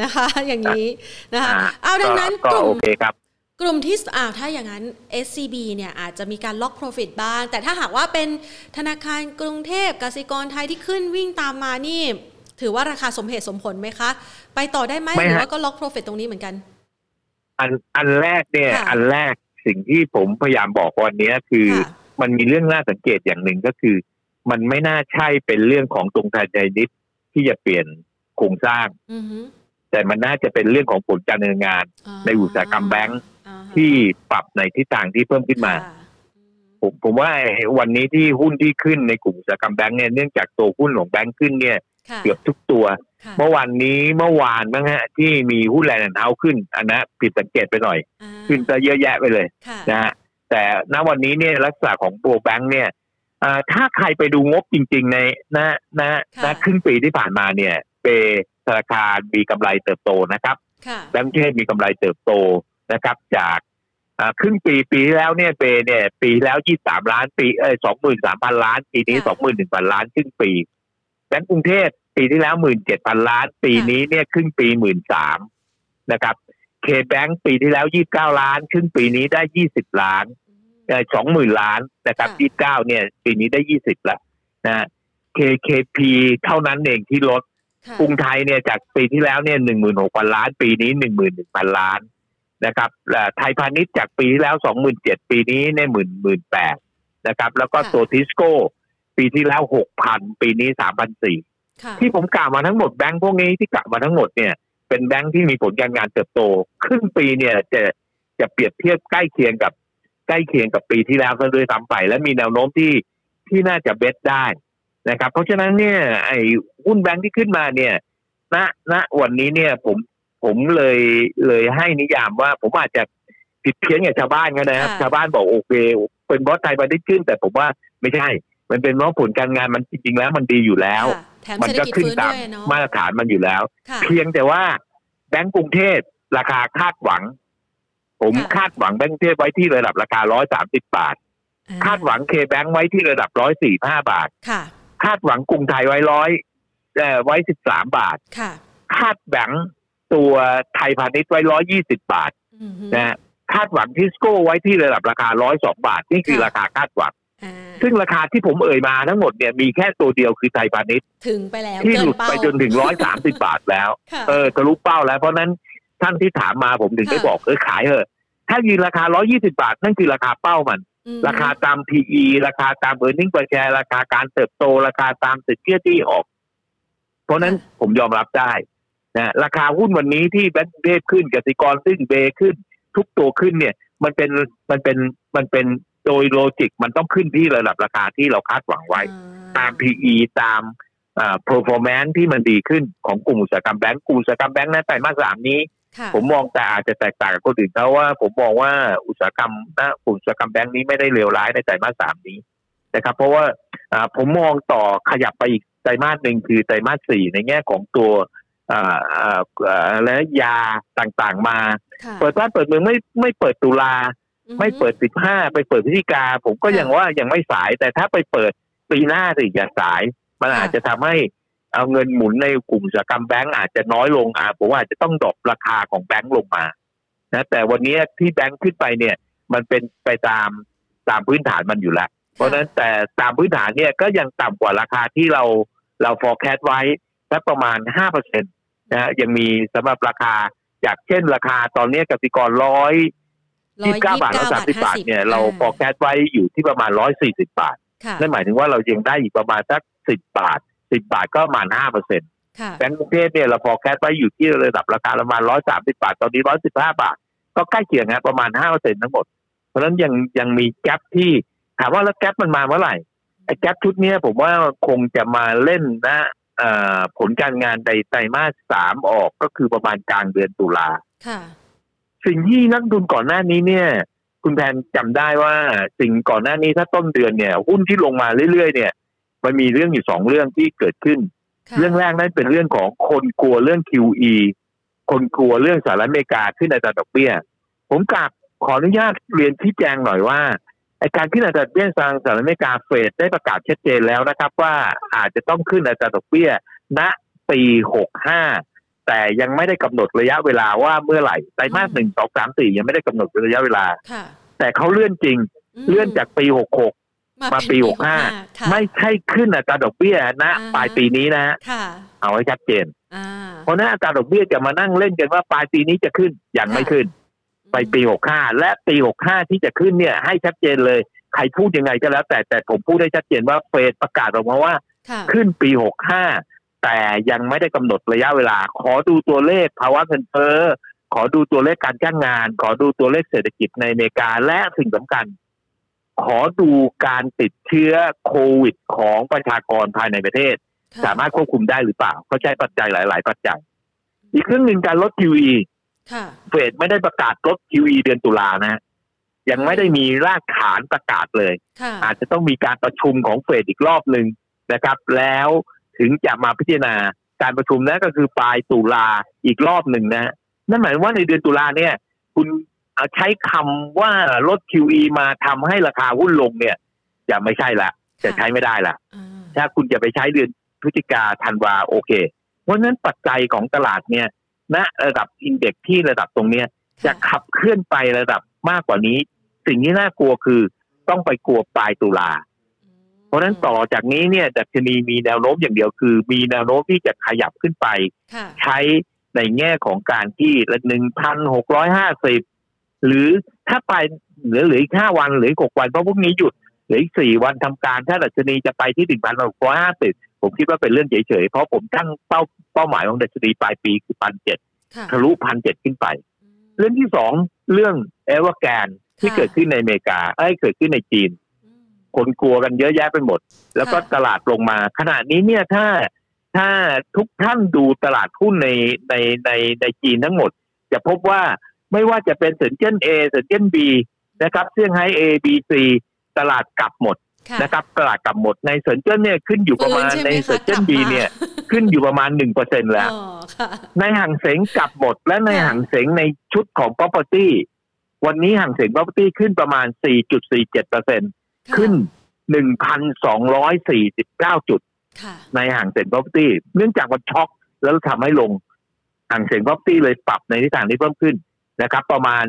นะคะอย่างนี้นะคะเอาดังนั้นกลุ่มที่ถ้าอย่างนั้น SCB เนี่ยอาจจะมีการล็อก profit บ้างแต่ถ้าหากว่าเป็นธนาคารกรุงเทพกสิกรไทยที่ขึ้นวิ่งตามมานี่ถือว่าราคาสมเหตุสมผลไหมคะไปต่อได้ไหมหรือว่าก็ล็อก profit ตรงนี้เหมือนกันอันแรกเนี่ยอันแรกสิ่งที่ผมพยายามบอกวันนี้คือมันมีเรื่องน่าสังเกตอย่างหนึ่งก็คือมันไม่น่าใช่เป็นเรื่องของตรงไทยพาณิชย์ที่จะเปลี่ยนโครงสร้างแต่มันน่าจะเป็นเรื่องของผลการดำเนินงานในอุตสาหกรรมแบงก์ที่ปรับในทิศทางที่เพิ่มขึ้นมาผมว่าวันนี้ที่หุ้นที่ขึ้นในกลุ่มอุตสาหกรรมแบงก์เนี่ยเนื่องจากตัวหุ้นของแบงก์ขึ้นเนี่ยเกือบทุกตัวเมื่อวานบ้างฮะที่มีหุ้นแลนด์เฮาส์ขึ้นอันนั้นผิดสังเกตไปหน่อยขึ้นซะเยอะแยะไปเลยนะฮะแต่ณวันนี้เนี่ยลักษณะของตัวแบงก์เนี่ย ถ้าใครไปดูงบจริงๆในณครึ่งปีที่ผ่านมาเนี่ยธนาคารมีกำไรเติบโตนะครับแบงก์เทศมีกำไรเติบโตนะครับจากครึ่งปีแล้วเนี่ยปีแล้ว23ล้านปี23,000 ล้านปีนี้ 21,000 ล้านครึ่งปีแบงก์กรุงเทพปีที่แล้ว 17,000 ล้านปีนี้เนี่ยครึ่งปี 13,000 นะครับเคแบงก์ปีที่แล้ว29ล้านครึ่งปีนี้ได้20ล้าน20,000 ล้านนะครับ29เนี่ยปีนี้ได้20ละนะ KKP เท่านั้นเองที่ลดกรุงไทยเนี่ยจากปีที่แล้วเนี่ย 16,000 ล้านปีนี้ 11,000 ล้านนะครับไทยพาณิชย์จากปีที่แล้ว 27,000 ปีนี้เนี่ย 18,000 นะครับแล้วก็โซทิสโก้ปีที่แล้ว 6,000 ปีนี้ 3,400 ที่ผมกล่าวมาทั้งหมดแบงค์พวกนี้ที่กล่าวมาทั้งหมดเนี่ยเป็นแบงค์ที่มีผลการงานเติบโตครึ่งปีเนี่ยจะเปรียบเทียบใกล้เคียงกับปีที่แล้วกันด้วยซ้ำไปและมีแนวโน้มที่น่าจะเบสได้นะครับเพราะฉะนั้นเนี่ยไอ้หุ้นแบงค์ที่ขึ้นมาเนี่ยณวันนี้เนี่ยผมเลยให้นิยามว่าผมอาจจะผิดเพี้ยนกับชาวบ้านก็นะครับชาวบ้านบอกโอเคเป็นเพราะไทยมันได้ขึ้นแต่ผมว่าไม่ใช่มันเป็นเพราะผลการงานมันจริงๆแล้วมันดีอยู่แล้วมันก็ขึ้นตามมาตรฐานมันอยู่แล้วเพียงแต่ว่าแบงค์กรุงเทพราคาคาดหวังผมคาดหวังแบงก์กรุงเทพไว้ที่ระดับราคา130บาทคาดหวังเคแบงก์ไว้ที่ระดับ145บาทคาดหวังกรุงไทยไว้13บาทคาดหวังตัวไทยพาณิชย์ไว้120บาทนะคาดหวังทิสโก้ไว้ที่ระดับราคา102บาทนี่คือราคาคาดหวังซึ่งราคาที่ผมเอ่ยมาทั้งหมดเนี่ยมีแค่ตัวเดียวคือไทยพาณิชย์ถึงไปแล้วที่หลุดไปจนถึง130บาทแล้วทะลุเป้าแล้วเพราะนั้นท่านที่ถามมาผมถึงได้บอกขายเถอะถ้ายืนราคา120บาทนั่นคือราคาเป้ามันราคาตาม PE ราคาตาม earning per share ราคาการเติบโตราคาตามสินเชื่อที่ออกเพราะนั้นผมยอมรับได้นะราคาหุ้นวันนี้ที่แบงก์กรุงเทพขึ้นกสิกรซึ่งเบขึ้นทุกตัวขึ้นเนี่ยมันเป็นโดยโลจิกมันต้องขึ้นที่ระดับราคาที่เราคาดหวังไว้ตาม PE ตามperformance ที่มันดีขึ้นของกลุ่มอุตสาหกรรมแบงก์นะไตรมาส3นี้ผมมองแต่อาจจะแตกต่างกับคนอื่นเพราะว่าผมมองว่าอุตสาหกรรมแบงค์นี้ไม่ได้เลวร้ายในไตรมาส3นี้นะครับเพราะว่าผมมองต่อขยับไปอีกไตรมาสนึงคือไตรมาส4ในแง่ของตัวและยาต่างๆมาเปิดบ้านเปิดเมืองไม่เปิดตุลาไม่เปิด15ไปเปิดพฤศจิกาผมก็ยังว่ายังไม่สายแต่ถ้าไปเปิดปีหน้าสิอย่าสายมันอาจจะทำให้เอาเงินหมุนในกลุ่มอุตสาหกรรมแบงก์อาจจะน้อยลงผมว่าอาจจะต้องดรอปราคาของแบงก์ลงมานะแต่วันนี้ที่แบงก์ขึ้นไปเนี่ยมันเป็นไปตามพื้นฐานมันอยู่แล้วเพราะนั้นแต่ตามพื้นฐานเนี่ยก็ยังต่ำกว่าราคาที่เรา forecast ไว้สักประมาณ 5% นะยังมีสำหรับราคาจากเช่นราคาตอนนี้กสิกร129บาทแล้ว30บาทเนี่ยเรา forecast ไว้อยู่ที่ประมาณ140บาทนั่นหมายถึงว่าเรายังได้อีกประมาณสัก10บาทก็ประมาณ 5% แบงก์กรุงเทพเนี่ยเราพอแคสไว้อยู่ที่ระดับราคาประมาณ130บาทตอนนี้115บาทก็ใกล้เคียงนะประมาณ 5% ทั้งหมดเพราะฉะนั้นยังมีแก๊ปที่ถามว่าแล้วแก๊ปมันมาเมื่อไหร่ไอ้แก๊ปชุดนี้ผมว่าคงจะมาเล่นนะผลการงานในไตรมาส3ออกก็คือประมาณกลางเดือนตุลาสิ่งที่นักลงทุนก่อนหน้านี้เนี่ยคุณแพนจำได้ว่าสิ่งก่อนหน้านี้ถ้าต้นเดือนเนี่ยหุ้นที่ลงมาเรื่อยๆเนี่ยมันมีเรื่องอยู่2เรื่องที่เกิดขึ้นเรื่องแรกนั่นเป็นเรื่องของคนกลัวเรื่อง QE คนกลัวเรื่องสหรัฐอเมริกาขึ้นอัตราดอกเบี้ยผมกลับขออนุญาตเรียนชี้แจงหน่อยว่าการขึ้นอัตราดอกเบี้ยทางสหรัฐอเมริกาเฟดได้ประกาศชัดเจนแล้วนะครับว่าอาจจะต้องขึ้นอัตราดอกเบี้ยณปี65แต่ยังไม่ได้กำหนดระยะเวลาว่าเมื่อไหร่ไตรมาส1 2 3 4ยังไม่ได้กำหนดระยะเวลาแต่เขาเลื่อนจริงเลื่อนจากปี66มาปี65ไม่ใช่ขึ้นอัตราดอกเบี้ยนะปลายปีนี้นะเอาให้ชัดเจนเพราะนั้นอัตราดอกเบี้ยจะมานั่งเล่นกันว่าปลายปีนี้จะขึ้นยังไม่ขึ้นไปปี65และปี65ที่จะขึ้นเนี่ยให้ชัดเจนเลยใครพูดยังไงก็แล้วแต่ผมพูดได้ชัดเจนว่าเฟดประกาศออกมาว่าขึ้นปี65แต่ยังไม่ได้กำหนดระยะเวลาขอดูตัวเลขภาวะเงินเฟ้อขอดูตัวเลขการจ้างงานขอดูตัวเลขเศรษฐกิจในอเมริกาและสิ่งสำคัญขอดูการติดเชื้อโควิดของประชากรภายในประเทศสามารถควบคุมได้หรือเปล่าเขาใช้ปัจจัยหลายๆปัจจัยอีกเรื่องนึงการลด QE เฟดไม่ได้ประกาศลด QE เดือนตุลานะ ยังไม่ได้มีรากฐานประกาศเลยอาจจะต้องมีการประชุมของเฟดอีกรอบนึงนะครับแล้วถึงจะมาพิจารณาการประชุมนั้นก็คือปลายตุลาอีกรอบหนึ่งนะนั่นหมายว่าในเดือนตุลาเนี่ยคุณใช้คำว่าลด QE มาทำให้ราคาหุ้นลงเนี่ยจะไม่ใช่ละจะใช้ไม่ได้ละถ้าคุณจะไปใช้เดือนพฤศจิกาธันวาโอเคเพราะนั้นปัจจัยของตลาดเนี่ยณระดับอินเด็กซ์ที่ระดับตรงนี้จะขับเคลื่อนไประดับมากกว่านี้สิ่งที่น่ากลัวคือต้องไปกลัวปลายตุลาเพราะนั้นต่อจากนี้เนี่ยดัชนีมีแนวโน้มอย่างเดียวคือมีแนวโน้มที่จะขยับขึ้นไปใช้ในแง่ของการที่ 1,650 หรือถ้าไปเหลืออีก5วันหรือ6วันเพราะพวกนี้หยุดเหลืออีก4วันทำการถ้าดัชนีจะไปที่ 1,650 ผมคิดว่าเป็นเรื่องเฉยๆเพราะผมตั้งเป้าหมายของดัชนีปลายปีคือ 1,700 ทะลุ 1,700 ขึ้นไปเรื่องที่2เรื่อง Evergrande ที่เกิดขึ้นในอเมริกาเกิดขึ้นในจีนคนกลัวกันเยอะแยะไปหมดแล้วก็ตลาดลงมาขณะนี้เนี่ยถ้าทุกท่านดูตลาดหุ้นในจีนทั้งหมดจะพบว่าไม่ว่าจะเป็นเซ็นเจิ้น A เซ็นเจิ้น B นะครับเซี่ยงไฮ้ A B C ตลาดกลับหมดนะครับตลาดกลับหมดในเซ็นเจิ้นเนี่ยขึ้นอยู่ประมาณในเซ็นเจิ้น B เนี่ยขึ้นอยู่ประมาณ 1% แล้วในหางเส็งกลับหมดและในหางเส็งในชุดของ property วันนี้หางเส็ง property ขึ้นประมาณ 4.47%ขึ้น 1,249 จุดในห่างเซ็น property เนื่องจากมันช็อกแล้วทำให้ลงห่างเซ็น property เลยปรับในทิศทางที่เพิ่มขึ้นนะครับประมาณ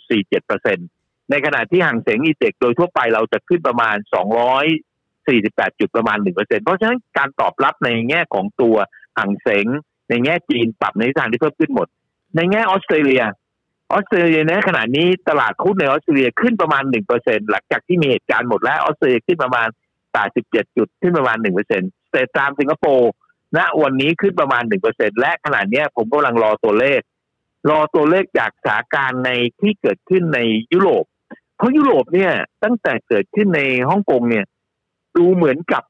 4.47% ในขณะที่ห่างเซ็นอีเด็กโดยทั่วไปเราจะขึ้นประมาณ248จุดประมาณ 1% เพราะฉะนั้นการตอบรับในแง่ของตัวห่างเซ็นในแง่จีนปรับในทิศทางที่เพิ่มขึ้นหมดในแง่ออสเตรเลียในขณะนี้ตลาดหุ้นในออสเตรเลียขึ้นประมาณ 1% หลังจากที่มีเหตุการณ์หมดแล้วออสเตรเลียขึ้นประมาณ87จุดขึ้นประมาณ 1% แต่ตามสิงคโปร์ณวันนี้ขึ้นประมาณ 1% และขณะนี้ผมกำลังรอตัวเลขจากสถานการณ์ในที่เกิดขึ้นในยุโรปเพราะยุโรปเนี่ยตั้งแต่เกิดขึ้นในฮ่องกงเนี่ยดูเหมือนกับ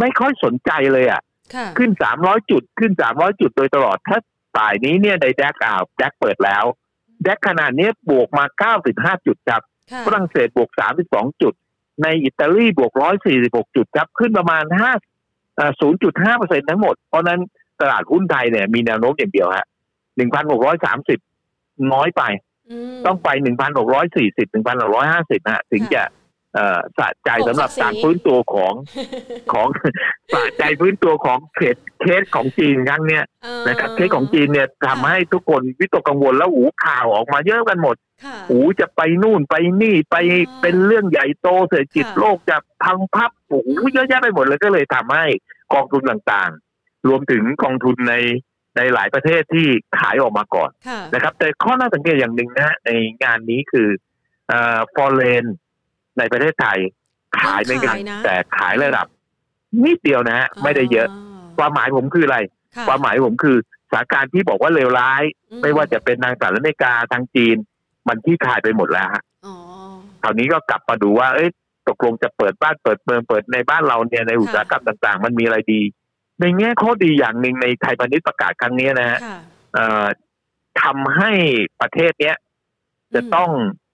ไม่ค่อยสนใจเลยอ่ะขึ้น300จุดขึ้น300จุดโดยตลอดถ้าป่ายนี้เนี่ยไดแดกเปิดแล้วแดกขนาดนี้บวกมา95จุดครับฝรั่งเศสบวก32จุดในอิตาลีบวก146จุดครับขึ้นประมาณ 0.5% ทั้งหมดเพราะนั้นตลาดหุ้นไทยเนี่ยมีแนวโน้มอย่างเดียวฮะ 1,630 น้อยไปต้องไป 1,640 1,650 ฮะถึงจะสะใจสำหรับการฟื้นตัวของสะใจฟื้นตัวของเคสของจีนครั้งเนี้ยนะครับเคสของจีนเนี่ยทำให้ทุกคนวิตกกังวลแล้วหูข่าวออกมาเยอะกันหมดหูจะไปนู่นไปนี่ไปเป็นเรื่องใหญ่โตเศรษฐกิจโลกจะพังพับหูเยอะแยะไปหมดเลยก็เลยทำให้กองทุนต่างๆรวมถึงกองทุนในหลายประเทศที่ขายออกมาก่อนนะครับแต่ข้อน่าสังเกตอย่างนึงนะในงานนี้คือforeignในประเทศไทยขายไม่กันแต่ขายระดับนิดเดียวนะฮะไม่ได้เยอะความหมายผมคืออะไรความหมายผมคือสถานการณ์ที่บอกว่าเลวร้ายไม่ว่าจะเป็นทางสหรัฐอเมริกาทางจีนมันที่ขายไปหมดแล้วฮะคราวนี้ก็กลับมาดูว่าเอ้ยตกลงจะเปิดบ้านเปิดเมืองเปิดในบ้านเราเนี่ยในอุตสาหกรรมต่างๆมันมีอะไรดีในแง่ข้อดีอย่างนึงในไทยพาณิชย์ประกาศครั้งนี้นะฮะทำให้ประเทศเนี้ยจะต้อง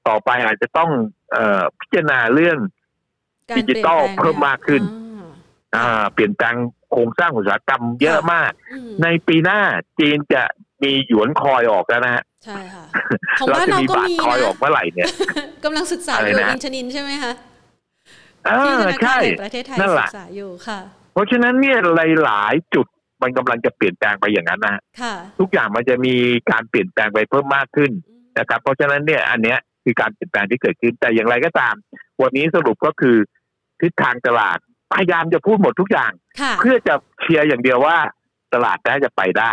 ต่อไปอาจจะต้องพิจารณาเรื่องดิจิตอลเพิ่มมากขึ้นเปลี่ยนแปลงโครงสร้างอุตสาหกรรมเยอะมากในปีหน้าจีนจะมีหยวนคอยออกแล้วนะฮะใช่ค่ะเราจะมีบาทคอยออกเมื่อไหร่เนี่ยกำลังศึกษาอยู่อินชนินใช่ไหมคะที่ธนาคารแห่งประเทศไทยศึกษาอยู่ค่ะเพราะฉะนั้นเนี่ยหลายจุดมันกำลังจะเปลี่ยนแปลงไปอย่างนั้นนะทุกอย่างมันจะมีการเปลี่ยนแปลงไปเพิ่มมากขึ้นนะครับเพราะฉะนั้นเนี่ยอันเนี้ยคือการเปลี่ยนแปลงที่เกิดขึ้นแต่อย่างไรก็ตามวันนี้สรุปก็คือทิศทางตลาดพยายามจะพูดหมดทุกอย่างเพื่อจะเชียร์อย่างเดียวว่าตลาดน่าจะไปได้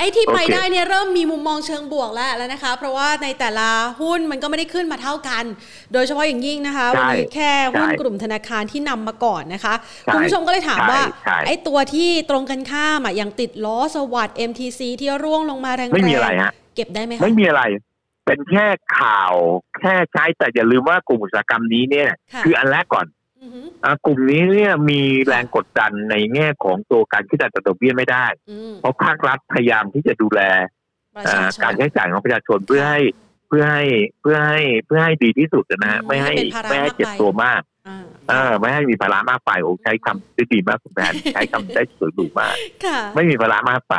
ไอ้ที่ okay. ไปได้เนี่ยเริ่มมีมุมมองเชิงบวกแล้วนะคะเพราะว่าในแต่ละหุ้นมันก็ไม่ได้ขึ้นมาเท่ากันโดยเฉพาะอย่างยิ่งนะคะวันนี้แค่หุ้นกลุ่มธนาคารที่นำมาก่อนนะคะคุณผู้ชมก็เลยถามว่าไอ้ตัวที่ตรงกันข้ามอย่างติดล้อสวัสด์ MTC ที่ร่วงลงมาแรงๆไม่มีอะไรฮะเก็บได้ไหมคะไม่มีอะไรเป็นแค่ข่าวแค่ใช้แต่อย่าลืมว่ากลุ่มอุตสาหกรรมนี้เนี่ยคืออันแรกก่อนกลุ่มนี้เนี่ยมีแรงกดดันในแง่ของตัวการคิดอัตราดอกเบี้ยไม่ได้เพราะภาครัฐพยายามที่จะดูแล การใช้จ่ายของประชาชนเพื่อให้ดีที่สุดนะฮะไม่ให้เจ็บตัวมากไม่ให้มีภาระมากไปโอ้ใช้คำได้ดีมากคุณแพนใช้คำได้สวยหรูมากไม่มีภาระมากไป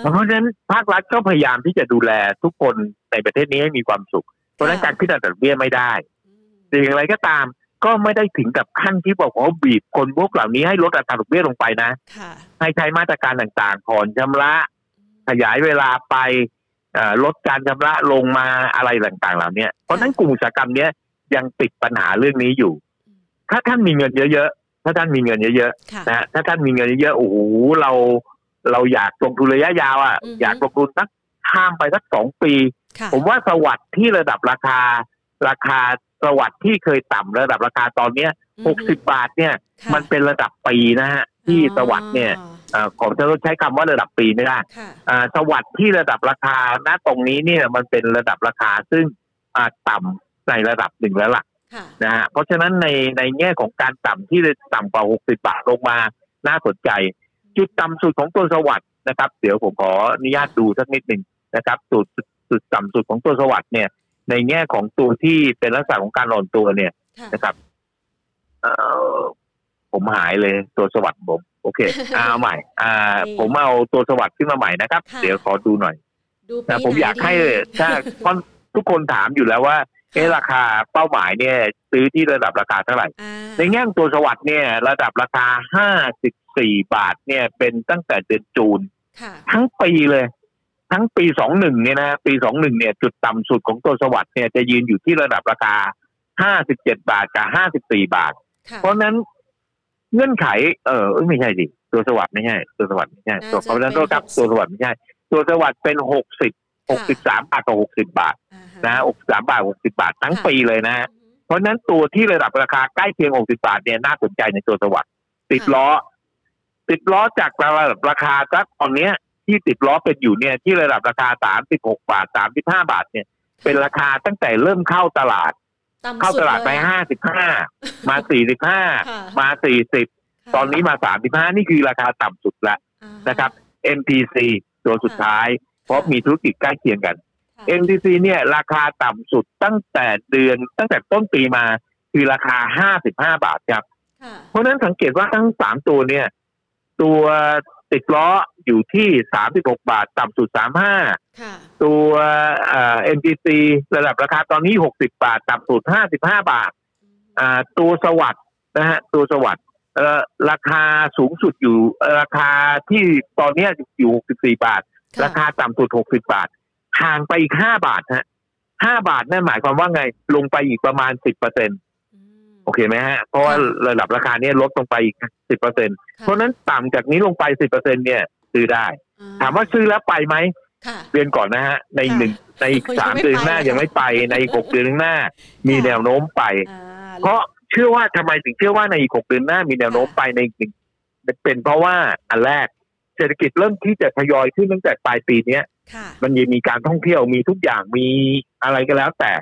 เพราะฉะนั้นภาครัฐก็พยายามที่จะดูแลทุกคนในประเทศนี้ให้มีความสุขเพราะฉะนั้นการขึ้นอัตราดอกเบี้ยไม่ได้สิ่งอะไรก็ตามก็ไม่ได้ถึงกับขั้นที่บอกว่าบีบคนพวกเหล่านี้ให้ลดอัตราดอกเบี้ยลงไปนะให้ใช้มาตรการต่างๆผ่อนชำระขยายเวลาไปลดการชำระลงมาอะไรต่างๆเหล่านี้เพราะฉะนั้นกลุ่มอุตสาหกรรมนี้ยังติดปัญหาเรื่องนี้อยู่ถ้าท่านมีเงินเยอะๆนะฮะถ้าท่านมีเงินเยอะๆโอ้โหเราอยากลงทุนระยะยาวอ่ะอยากลงทุนสักข้ามไปสัก2ปีผมว่าสวัสดิ์ที่ระดับราคาสวัสดิ์ที่เคยต่ำระดับราคาตอนเนี้ย60 บาทเนี่ยมันเป็นระดับปีนะฮะที่สวัสดิ์เนี่ยของจะใช้คำว่าระดับปีไม่ได้สวัสดิ์ที่ระดับราคาณตรงนี้เนี่ยมันเป็นระดับราคาซึ่งต่ำในระดับหนึ่งแล้วล่ะนะฮะเพราะฉะนั้นในแง่ของการต่ำที่ต่ำกว่า60 บาทลงมาน่าสนใจจุดต่ำสุดของตัวสวัสดิ์นะครับเดี๋ยวผมขออนุญาตดูสักนิดหนึ่งนะครับจุดต่ำสุดของตัวสวัสดิ์เนี่ยในแง่ของตัวที่เป็นลักษณะของการอ่อนตัวเนี่ยนะครับผมหายเลยตัวสวัสดิ์ผมโอเคเอาใหม่ผมเอาตัวสวัสดิ์ขึ้นมาใหม่นะครับเดี๋ยวขอดูหน่อยนะผมอยากให้ถ้าทุกคนถามอยู่แล้วว่าราคาเป้าหมายเนี่ยซื้อที่ระดับราคาเท่าไหร่ในแง่ตัวสวัสดิ์เนี่ยระดับราคา54 บาทเนี่ยเป็นตั้งแต่เดือนจูนทั้งปีเลยทั้งปี21เนี่ยนะปี21เนี่ยจุดต่ำสุดของตัวสวัสดิ์เนี่ยจะยืนอยู่ที่ระดับราคา57 บาทกับ54 บาทเพราะนั้นเงื่อนไขไม่ใช่ดิตัวสวัสดิ์ไม่ใช่ตัวสวัสดิ์ไม่ใช่ตัวเขาแล้วครับตัวสวัสดิ์ไม่ใช่ตัวสวัสดิ์เป็น63 บาทกับ60 บาทนะ63 บาท60 บาททั้งปีเลยนะเพราะนั้นตัวที่ระดับราคาใกล้เคียง60 บาทเนี่ยน่าสนใจในตัวสวัสดิ์ติดล้อจากระดับราคาสักตอนนี้ที่ติดล้อเป็นอยู่เนี่ยที่ระดับราคา36 บาท35 บาทเนี่ยเป็นราคาตั้งแต่เริ่มเข้าตลาดไป55มา45มา40ตอนนี้มา35นี่คือราคาต่ำสุดแล้วนะครับ MTC ตัวสุดท้ายเพราะมีธุรกิจใกล้เคียงกัน MTC เนี่ยราคาต่ำสุดตั้งแต่ต้นปีมาคือราคา55 บาทครับเพราะนั้นสังเกตว่าทั้ง3ตัวเนี่ยตัวติดล้ออยู่ที่36 บาทต่ำสุด35ตัวMTC ระดับราคาตอนนี้60 บาทต่ำสุด55 บาทตัวสวัสดิ์นะฮะตัวสวัสดิ์ราคาสูงสุดอยู่ราคาที่ตอนนี้อยู่64 บาทราคาต่ำสุด60 บาทห่างไปอีก5 บาทฮะ5 บาทนั่นหมายความว่าไงลงไปอีกประมาณ 10% โอเคไหมฮะเพราะว่าระดับราคาเนี่ยลดลงไปอีก 10% เพราะนั้นต่ำจากนี้ลงไป 10% เนี่ยซื้อได้ถามว่าซื้อแล้วไปไหมเดือนก่อนนะฮะในอีก3 เดือนหน้ายังไม่ไปในอีก 6 เดือนหน้ามีแนวโน้มไปเพราะเชื่อว่าทำไมถึงเชื่อว่าในอีก 6 เดือนหน้ามีแนวโน้มไปในอีก1เป็นเพราะว่าอันแรกเศรษฐกิจเริ่มที่จะทยอยขึ้นตั้งแต่ปลายปีนี้มันยังมีการท่องเที่ยวมีทุกอย่างมีอะไรก็แล้วแต่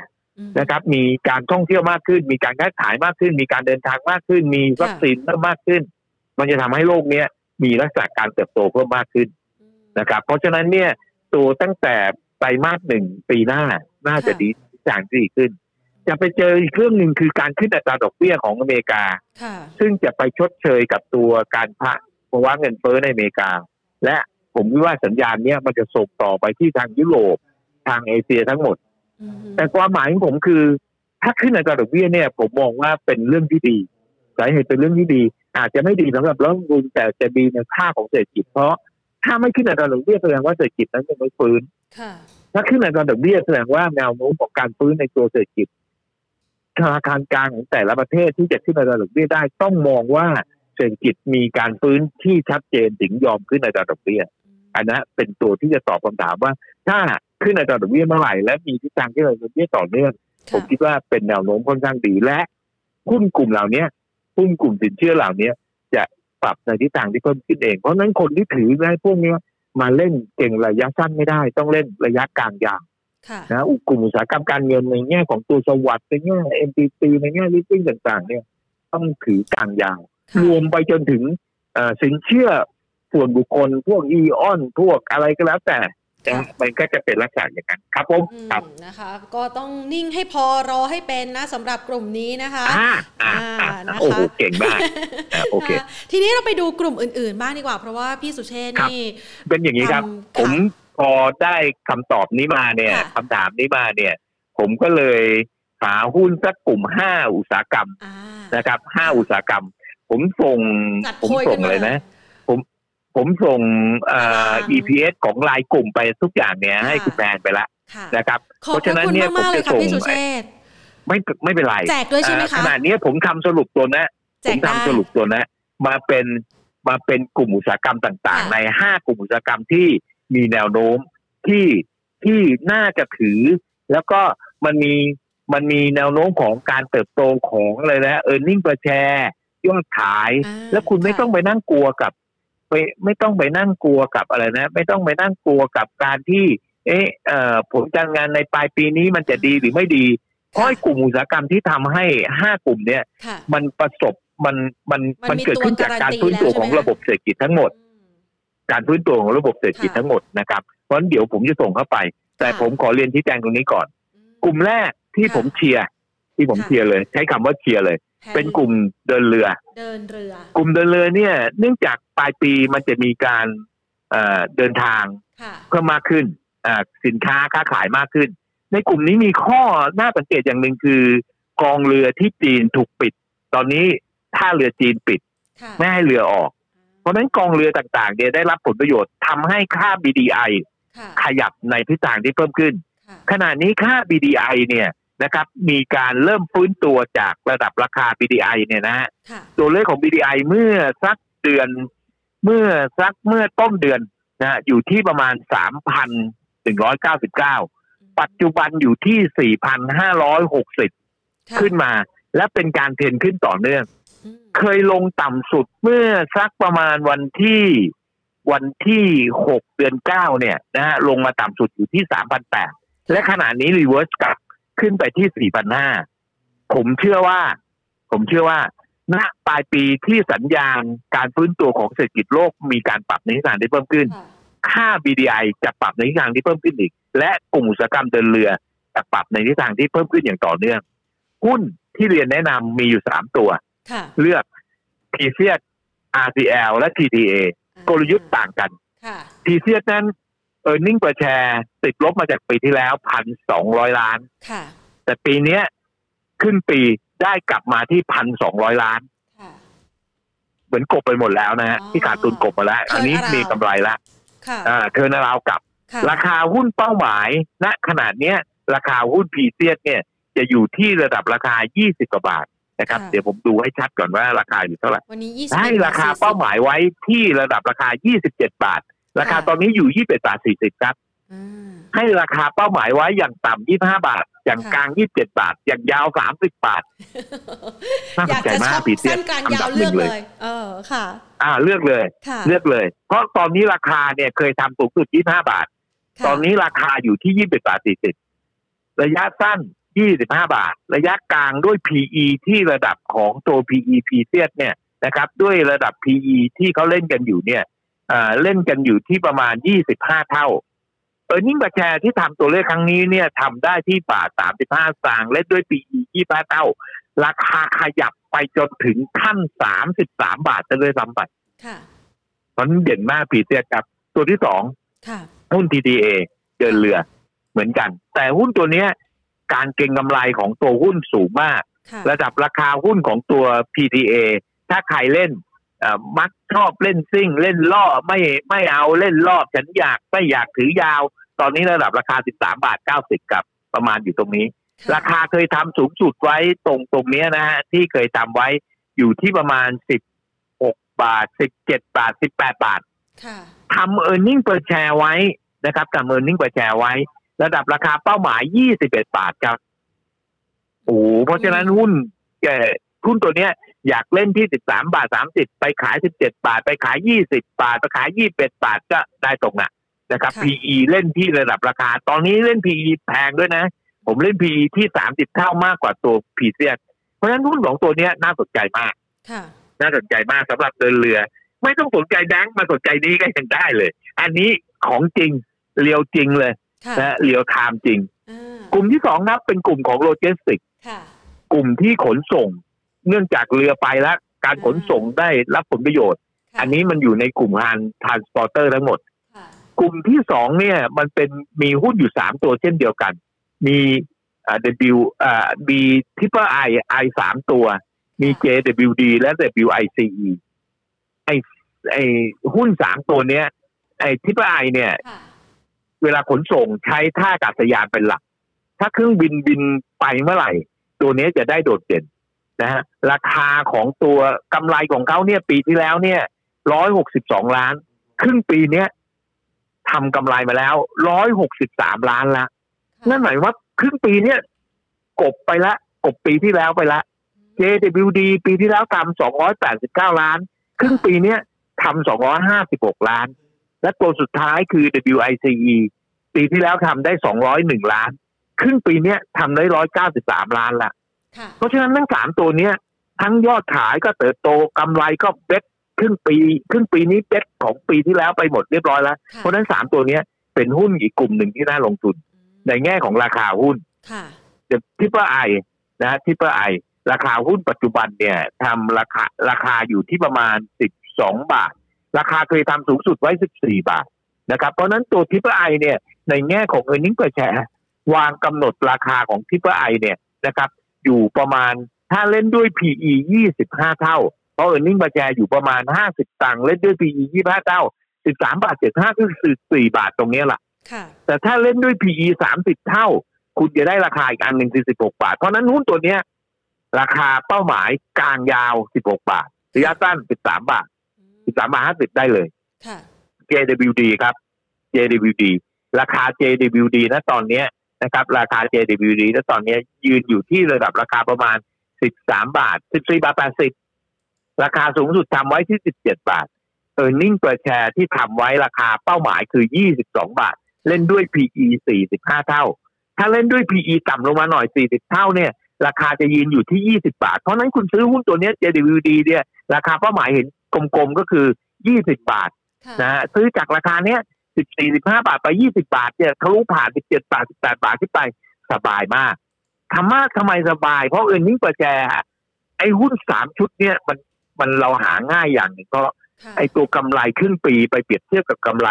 นะครับมีการท่องเที่ยวมากขึ้นมีการค้าขายมากขึ้นมีการเดินทางมากขึ้นมีวัคซีนมากขึ้นมันจะทำให้โลกนี้มีลักษณะการเติบโตเพิ่มมากขึ้นนะครับเพราะฉะนั้นเนี่ยตัวตั้งแต่ไตรมาส1ปีหน้าน่าจะดีอย่างดีขึ้นจะไปเจออีกเรื่องนึงคือการขึ้นอัตราดอกเบี้ยของอเมริกาซึ่งจะไปชดเชยกับตัวการภาวะเงินเฟ้อในอเมริกาและผมว่าสัญญาณนี้มันจะส่งต่อไปที่ทางยุโรปทางเอเชียทั้งหมดแต่ความหมายของผมคือถ้าขึ้นอัตราดอกเบี้ยเนี่ยผมมองว่าเป็นเรื่องที่ดีสาเหตุเป็นเรื่องที่ดีอาจจะไม่ดีสำหรับนักลงทุนแต่จะดีในค่าของเศรษฐกิจเพราะถ้าไม่ขึ้นอัตราดอกเบี้ยแสดงว่าเศรษฐกิจนั้นยังไม่ฟื้นถ้าขึ้นอัตราดอกเบี้ยแสดงว่าแนวโน้มของการฟื้นในตัวเศรษฐกิจธนาคารกลางของแต่ละประเทศที่จะขึ้นอัตราดอกเบี้ยได้ต้องมองว่าเศรษฐกิจมีการฟื้นที่ชัดเจนถึงยอมขึ้นอัตราดอกเบี้ยอันนั้นเป็นตัวที่จะตอบคำถามว่าถ้าขึ้นอัตราดอกเบี้ยเมื่อไหร่และมีทิศทางที่เราจะได้ต่อเนื่องผมคิดว่าเป็นแนวโน้มค่อนข้างดีและหุ้นกลุ่มเหล่านี้หุ้นกลุ่มสินเชื่อเหล่านี้จะปรับในทิศทางที่เพิ่มขึ้นเองเพราะนั้นคนที่ถือได้พวกนี้มาเล่นเก่งระยะสั้นไม่ได้ต้องเล่นระยะกลางยาวนะกลุ่มอุตสาหกรรมการเงินในแง่ของตัวสวัสดิ์ในแง่ MTC ในแง่ leasing ต่างๆเนี่ยต้องถือกลางยาวรวมไปจนถึงสินเชื่อส่วนบุคคลพวกอีออนพวกอะไรก็แล้วแต่ มันก็จะเป็นลักษณะอย่างนั้นครับผมครับนะคะก็ต้องนิ่งให้พอรอให้เป็นนะสำหรับกลุ่มนี้นะคะโอ้โหเก่งมากโอเคทีนี้เราไปดูกลุ่มอื่นๆบ้างดีกว่าเพราะว่าพี่สุเชษฐ์นี่เป็นอย่างนี้ครับผมพอได้คำตอบนี้มาเนี่ยคำถามนี้มาเนี่ยผมก็เลยหาหุ้นสักกลุ่ม5อุตสาหกรรมนะครับ5อุตสาหกรรมผมส่งเลยนะผมส่งEPS ของรายกลุ่มไปทุกอย่างเนี่ยให้คุณแฟนไปละนะครับเพราะฉะนั้นเนี่ยผมจะส่งไม่เป็นไรแจกด้วยใช่ไหมคะขณะนี้ผมทำสรุปตัวนะมาเป็นกลุ่มอุตสาหกรรมต่างๆใน5กลุ่มอุตสาหกรรมที่มีแนวโน้มที่น่าจะถือแล้วก็มันมีแนวโน้มของการเติบโตของอะไรนะ earning per share ยอดขายแล้วคุณไม่ต้องไปนั่งกลัวกับไม่ต้องไปนั่งกลัวกับอะไรนะไม่ต้องไปนั่งกลัวกับการที่ผลการงานในปลายปีนี้มันจะดีหรือไม่ดีเพราะกลุ่มอุตสาหกรรมที่ทำให้5กลุ่มเนี้ยมันประสบมันเกิดขึ้นจากการฟื้นตัวของระบบเศรษฐกิจทั้งหมดการฟื้นตัวของระบบเศรษฐกิจทั้งหมดนะครับเพราะฉะนั้นเดี๋ยวผมจะส่งเข้าไปแต่ผมขอเรียนชี้แจงตรงนี้ก่อนกลุ่มแรกที่ผมเชียร์เลยใช้คำว่าเชียร์เลยเป็นกลุ่มเดินเรือกลุ่มเดินเรือเนี่ยเนื่องจากปลายปีมันจะมีการเดินทางเพิ่มมากขึ้นสินค้าค้าขายมากขึ้นในกลุ่มนี้มีข้อน่าสังเกตอย่างหนึ่งคือกองเรือที่จีนถูกปิดตอนนี้ท่าเรือจีนปิดไม่ให้เรือออกเพราะนั้นกองเรือต่างๆเนี่ยได้รับผลประโยชน์ทำให้ค่า BDI ขยับในทิศทางที่เพิ่มขึ้นขณะนี้ค่า BDI เนี่ยนะครับมีการเริ่มฟื้นตัวจากระดับราคา BDI เนี่ยนะฮะตัวเลขของ BDI เมื่อต้นเดือนนะอยู่ที่ประมาณ 3,199 ปัจจุบันอยู่ที่ 4,560 ขึ้นมาและเป็นการเทรนขึ้นต่อเนื่องเคยลงต่ำสุดเมื่อสักประมาณวันที่6เดือน9เนี่ยนะฮะลงมาต่ำสุดอยู่ที่ 3,800 และขณะนี้รีเวิร์สกลับขึ้นไปที่ 4,500 ผมเชื่อว่าณปลายปีที่สัญญาณการฟื้นตัวของเศรษฐกิจโลกมีการปรับในทิศทางที่เพิ่มขึ้นค่า BDI จะปรับในทิศทางที่เพิ่มขึ้นอีกและกลุ่มอุตสาหกรรมเดินเรือจะปรับในทิศทางที่เพิ่มขึ้นอย่างต่อเนื่องหุ้นที่เรียนแนะนำมีอยู่3ตัวเลือก TTA RCL และ TTA กลยุทธ์ต่างกัน TTA นั้น earning per share ติดลบมาจากปีที่แล้ว 1,200 ล้านแต่ปีนี้ขึ้นปีได้กลับมาที่ 1,200 ล้านเหมือนกบไปหมดแล้วนะฮะที่ขาดทุนกบมาแล้วอันนี้มีกำไรแล้วเทอร์นาราวกลับราคาหุ้นเป้าหมายณขนาดนี้ราคาหุ้น TTA เนี่ยจะอยู่ที่ระดับราคา20กว่าบาทนะครับเดี๋ยวผมดูให้ชัดก่อนว่าราคาอยู่เท่าไหร่วันนี้20ให้ราคาเป้าหมายไว้ที่ระดับราคา27บาทราคาตอนนี้อยู่ 21.40 ครับให้ราคาเป้าหมายไว้อย่างต่ำ25บาทอย่างกลาง27บาทอย่างยาว30บาทน่าสนใจมากปีเตี้ยอันดับหนึ่งเลยค่ะเลือกเลยเพราะตอนนี้ราคาเนี่ยเคยทำสูงสุด25บาทตอนนี้ราคาอยู่ที่ 21.40 ระยะสั้น25บาทระยะกลางด้วย PE ที่ระดับของตัว PE เซียดเนี่ยนะครับด้วยระดับ PE ที่เขาเล่นกันอยู่เนี่ยเล่นกันอยู่ที่ประมาณ25เท่าearning per share ที่ทำตัวเลขครั้งนี้เนี่ยทำได้ที่บาท35สตางค์เล่นด้วย PE 25เท่าราคาขยับไปจนถึงขั้น33บาทจะเลยซ้ำไปค่ะมันเด่นมากปีเซียดกับตัวที่2ค่ะหุ้น TTA เดินเรือเหมือนกันแต่หุ้นตัวเนี้ยการเก็งกำไรของตัวหุ้นสูงมากระดับราคาหุ้นของตัว PTA ถ้าใครเล่นมักชอบเล่นซิ่งเล่นล่อไม่เอาเล่นรอบฉันอยากไม่อยากถือยาวตอนนี้ระดับราคา 13.90 กับประมาณอยู่ตรงนี้ราคาเคยทำสูงสุดไว้ตรงนี้นะฮะที่เคยทำไว้อยู่ที่ประมาณ16บาท17บาท18บาททำ earning per share ไว้นะครับทำ earning per share ไว้ระดับราคาเป้าหมาย21บาทครับโอ้เพราะฉะนั้นหุ้นตัวเนี้ยอยากเล่นที่13บาท30ไปขาย17บาทไปขาย20บาทไปขาย21บาทก็ได้ตรงน่ะนะครับ PE เล่นที่ระดับราคาตอนนี้เล่น PE แพงด้วยนะผมเล่น PE ที่30เท่ามากกว่าตัว PSEI เพราะฉะนั้นหุ้นของตัวเนี้ยน่าสนใจมากค่ะน่าสนใจมากสำหรับเดินเรือไม่ต้องสนใจแบงค์มาสนใจนี้ก็ยังได้เลยอันนี้ของจริง เรียวจริงเลยนะเรียวไทม์จริงกลุ่มที่2นับเป็นกลุ่มของโลจิสติกส์กลุ่มที่ขนส่งเนื่องจากเรือไปแล้วการขนส่งได้รับผลประโยชน์อันนี้มันอยู่ในกลุ่มงานทรานสปอร์เตอร์ทั้งหมดกลุ่มที่2เนี่ยมันเป็นมีหุ้นอยู่3ตัวเช่นเดียวกันมีTPI 3 ตัวมี JWD และ WICE ไอ้หุ้น3ตัวเนี้ยไอ้ TPI เนี่ยเวลาขนส่งใช้ท่าอากาศยานเป็นหลักถ้าเครื่องบินบินไปเมื่อไหร่ตัวนี้จะได้โดดเด่นนะฮะราคาของตัวกำไรของเขาเนี่ยปีที่แล้วเนี่ย162ล้านครึ่งปีเนี้ยทำกำไรมาแล้ว163ล้านละนั่นหมายว่าครึ่งปีเนี่ยกบไปละกบปีที่แล้วไปละ JWD ปีที่แล้วทำ289ล้านครึ่งปีเนี่ยทำ256ล้านและตัวสุดท้ายคือ WICE ปีที่แล้วทำได้201ล้านครึ่งปีเนี่ยทำได้193ล้านละเพราะฉะนั้นทั้ง3ตัวเนี้ยทั้งยอดขายก็เติบโตกำไรก็เบ็ดครึ่งปีนี้เบ็ดของปีที่แล้วไปหมดเรียบร้อยแล้วเพราะฉะนั้น3ตัวเนี้ยเป็นหุ้นอีกกลุ่มหนึ่งที่น่าลงทุนในแง่ของราคาหุ้นเดี๋ยวTPIนะTPIราคาหุ้นปัจจุบันเนี่ยทำราคาอยู่ที่ประมาณ12บาทราคาเคยทำสูงสุดไว้14บาทนะครับเพราะนั้นตัว TPI เนี่ยในแง่ของ earnings per share วางกำหนดราคาของ TPI เนี่ยนะครับอยู่ประมาณถ้าเล่นด้วย PE 25 เท่าเพราะ earnings per share อยู่ประมาณ50ตังค์เล่นด้วย PE 25 เท่า 13.75 ก็คือ4บาทตรงนี้แหละแต่ถ้าเล่นด้วย PE 30 เท่าคุณจะได้ราคาอีกอันนึง16บาทเพราะนั้นหุ้นตัวเนี้ยราคาเป้าหมายกลางยาว16บาทระยะสั้น13บาท13.50 ได้เลยค่ะ JWD ครับ JWD ราคา JWD ณตอนนี้นะครับราคา JWD ณตอนนี้ยืนอยู่ที่ระดับราคาประมาณ13บาท 14.80 ราคาสูงสุดทำไว้ที่17บาท earning per share ที่ทำไว้ราคาเป้าหมายคือ22บาทเล่นด้วย PE 45 เท่าถ้าเล่นด้วย PE ต่ำลงมาหน่อย40เท่าเนี่ยราคาจะยืนอยู่ที่20บาทเพราะนั้นคุณซื้อหุ้นตัวนี้ JWD เนี่ยราคาเป้าหมายเห็นกลมๆก็คือ20บาทนะซื้อจากราคาเนี้ย 14-15 บาทไป20บาทเนี่ยทะลุผ่าน17บาท18บาทขึ้นไปสบายมากทำไมสบายเพราะ earnings per share ไอ้หุ้น3ชุดเนี่ยมันเราหาง่ายอย่างนึงก็ไอ้ตัวกำไรครึ่งปีไปเปรียบเทียบกับกำไร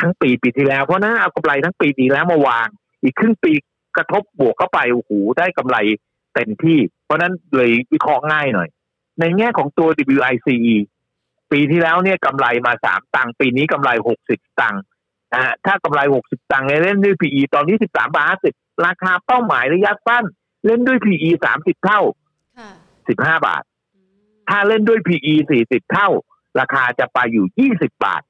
ทั้งปีที่แล้วเพราะนั้นเอากำไรทั้งปีนี้แล้วมาวางอีกครึ่งปีกระทบบวกเข้าไปโอ้โหได้กำไรเต็มที่เพราะนั้นเลยวิเคราะห์ง่ายหน่อยในแง่ของตัว WICE ปีที่แล้วเนี่ยกำไรมา3ตังค์ปีนี้กำไร60ตังค์นะฮะถ้ากำไร60ตังค์เล่นด้วย PE ตอนนี้ 13.50 ราคาเป้าหมายระยะสั้นเล่นด้วย PE 30เท่า15บาทถ้าเล่นด้วย PE 40เท่าราคาจะไปอยู่20บาท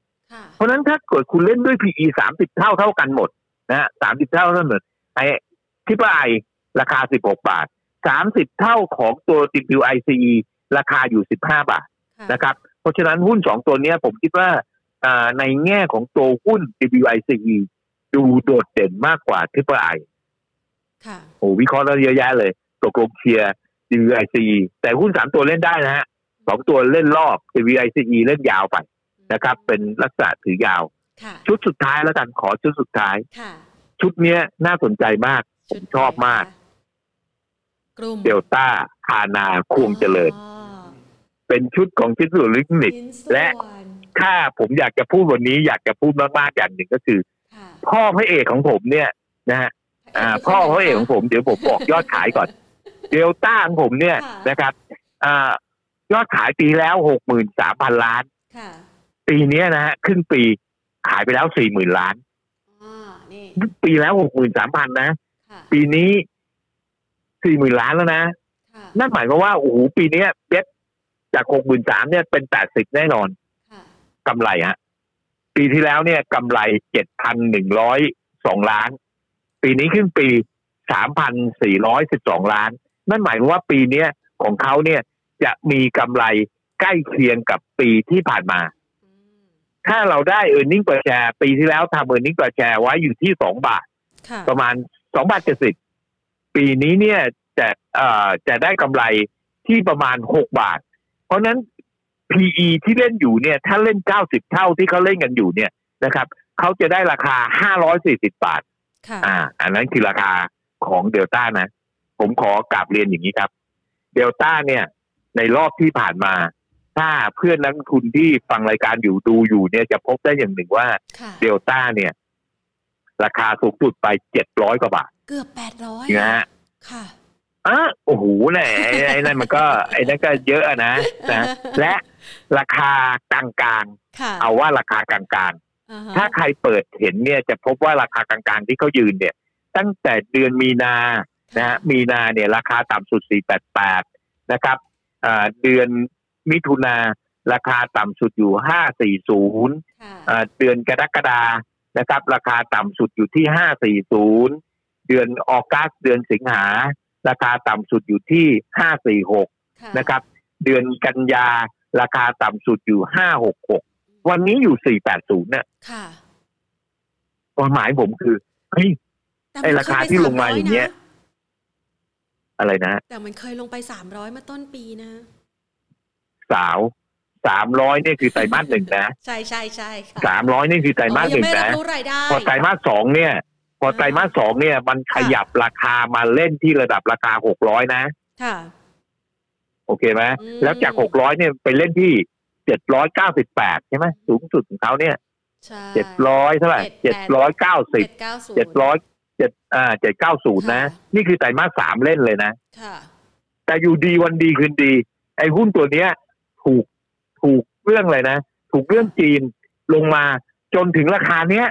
เพราะนั้นถ้าเกิดคุณเล่นด้วย PE 30เท่ากันหมดนะฮะ30เท่าทั้งหมดไอ้ TPI ราคา16บาท30เท่าของตัว TPICE ราคาอยู่15บาทนะครับเพราะฉะนั้นหุ้น2ตัวนี้ผมคิดว่าในแง่ของตัวหุ้น TPICE ดูโดดเด่นมากกว่า TPI ค่ะโหวิเคราะห์แล้วเยอะแยะเลยตกลงเชียร์ TPICE แต่หุ้น3ตัวเล่นได้นะฮะ2ตัวเล่นรอบ TPICE เล่นยาวไปนะครับเป็นลักษณะถือยาวชุดสุดท้ายแล้วกันขอชุดสุดท้ายชุดนี้น่าสนใจมากผมชอบมากกลุ่มเดลต้าฮานาควงเจริญเป็นชุดของชิ้นส่วนอิเล็กทรอนิกส์และถ้าผมอยากจะพูดวันนี้อยากจะพูดมากๆอย่างหนึ่งก็คือพ่อพระเอกของผมเนี่ยนะฮะพ่อพระเอกของผมเดี๋ยวผมบอกยอดขายก่อนเดลต้าของผมเนี่ยนะครับยอดขายปีแล้ว 63,000 ล้านปีนี้นะฮะครึ่งปีขายไปแล้ว 40,000 ล้านปีแล้ว 63,000 นะปีนี้ 40,000 ล้านแล้วนะนั่นหมายความว่าโอ้โหปีนี้เบ็ดจาก 63,000 เนี่ยเป็น 80 แน่นอนกำไรฮะปีที่แล้วเนี่ยกำไร 7,102 ล้านปีนี้ขึ้นปี 3,412 ล้านนั่นหมายความว่าปีนี้ของเขาเนี่ยจะมีกำไรใกล้เคียงกับปีที่ผ่านมาถ้าเราได้ earning per share ปีที่แล้วทำ earning per share ไว้อยู่ที่2บาทประมาณ 2.70 ปีนี้เนี่ยจะได้กำไรที่ประมาณ6บาทเพราะนั้น PE ที่เล่นอยู่เนี่ยถ้าเล่น90เท่าที่เขาเล่นกันอยู่เนี่ยนะครับ เขาจะได้ราคา540 บาทอันนั้นคือราคาของเดลต้านะผมขอกราบเรียนอย่างนี้ครับเดลต้าเนี่ยในรอบที่ผ่านมาถ้าเพื่อนนักทุนที่ฟังรายการอยู่ดูอยู่เนี่ยจะพบได้อย่างหนึ่งว่าเดลต้าเนี่ยราคาสูงสุดไป700 กว่าบาทเกือบ800นะฮะค่ะโอ้โหน่ะไอ้นั่นมันก็ไอ้นั่นก็เยอะนะนะและราคากลางๆเอาว่าราคากลางๆถ้าใครเปิดเห็นเนี่ยจะพบว่าราคากลางๆที่เขายืนเนี่ยตั้งแต่เดือนมีนานะมีนาเนี่ยราคาต่ำสุด488นะครับเดือนมิถุนาราคาต่ำสุดอยู่540เดือนกรกฎานะครับราคาต่ำสุดอยู่ที่540เดือนออกัสเดือนสิงหาราคาต่ำสุดอยู่ที่546นะครับเดือนกันยาราคาต่ำสุดอยู่566วันนี้อยู่480เนี่ยค่ะความหมายผมคือเฮ้ยไอ้ราคาที่ลงมาอย่างเงี้ยอะไรนะแต่มันเคยลงไป300มาต้นปีนะ300นี่คือไตรมาส1นะใช่ๆๆค่ะ300นี่คือไตรมาส1นะพอไตรมาส2เนี่ยพอไตรมาส2เนี่ยมันขยับราคามาเล่นที่ระดับราคา600นะค่ะโอเคมั้ยแล้วจาก600เนี่ยไปเล่นที่798ใช่มั้ยสูงสุดของเค้าเนี่ยใช่700เท่าไหร่790 700790นะนี่คือไตรมาส3เล่นเลยนะค่ะแต่อยู่ดีวันดีคืนดีไอ้หุ้นตัวเนี้ยถูกเรื่องอะไรนะถูกเรื่องจีนลงมาจนถึงราคาเนี้ย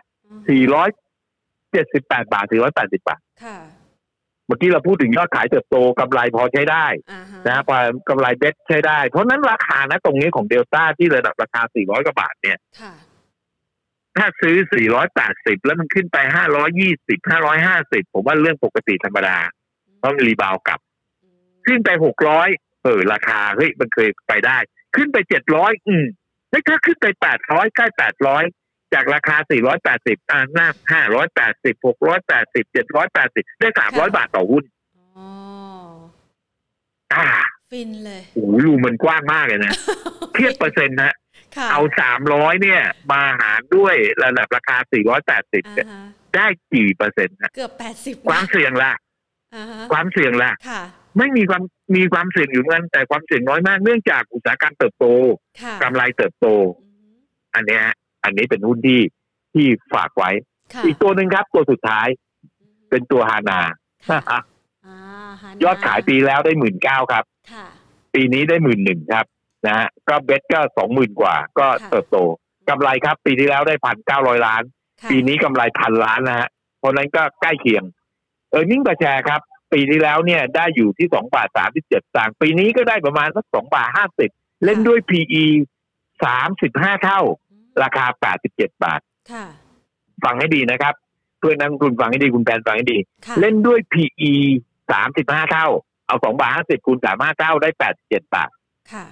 478 บาท480 บาทค่ะเมื่อกี้เราพูดถึงยอดขายเติบโตกำไรพอใช้ได้นะพอกำไรเบสใช้ได้เพราะนั้นราคานะตรงนี้ของเดลต้าที่ระดับราคา400 กว่าบาทเนี่ยถ้าซื้อ480แล้วมันขึ้นไป520 550ผมว่าเรื่องปกติธรรมดาเพราะมันรีบาวกลับขึ้นไป600ราคาเฮ้ยมันเคยไปได้ขึ้นไป700แล้วถ้าขึ้นไป800ใกล้800จากราคา480หน้า580 680 780ได้300 บาทต่อหุ้นฟินเลยโอ้โหรูมันกว้างมากเลยนะ เทียบเปอร์เซ็นต์นะเอา300เนี่ยมาหารด้วยระดับราคา480ได้กี่เปอร์เซ็นต์นะเกือบ80ความเสี่ยงล่ะความเสี่ยงล่ะไม่มีความเสี่ยงอยู่งั้นแต่ความเสี่ยงน้อยมากเนื่องจากอุตสาหกรรมเติบโตกำไรเติบโตอันนี้เป็นหุ้นที่ฝากไว้อีกตัวนึงครับตัวสุดท้ายเป็นตัว Hana ยอดขายปีแล้วได้ 19,000 ครับปีนี้ได้ 11,000 ครับนะฮะก็เบสก็ 20,000 กว่าก็เติบโตกำไรครับปีที่แล้วได้ 1,900 ล้านปีนี้กำไร 1,000 ล้านนะฮะเพราะนั้นก็ใกล้เคียงearning per share ครับปีที่แล้วเนี่ยได้อยู่ที่ 2.37 ต่างปีนี้ก็ได้ประมาณสัก 2.50 เล่นด้วย PE 35 เท่าราคา 87 บาทค่ะฟังให้ดีนะครับเพื่อนนักลงทุนฟังให้ดีคุณแฟนฟังให้ดีเล่นด้วย PE 35 เท่าเอา 2.50 คูณ 35 เท่าได้ 87 บาทค่ะ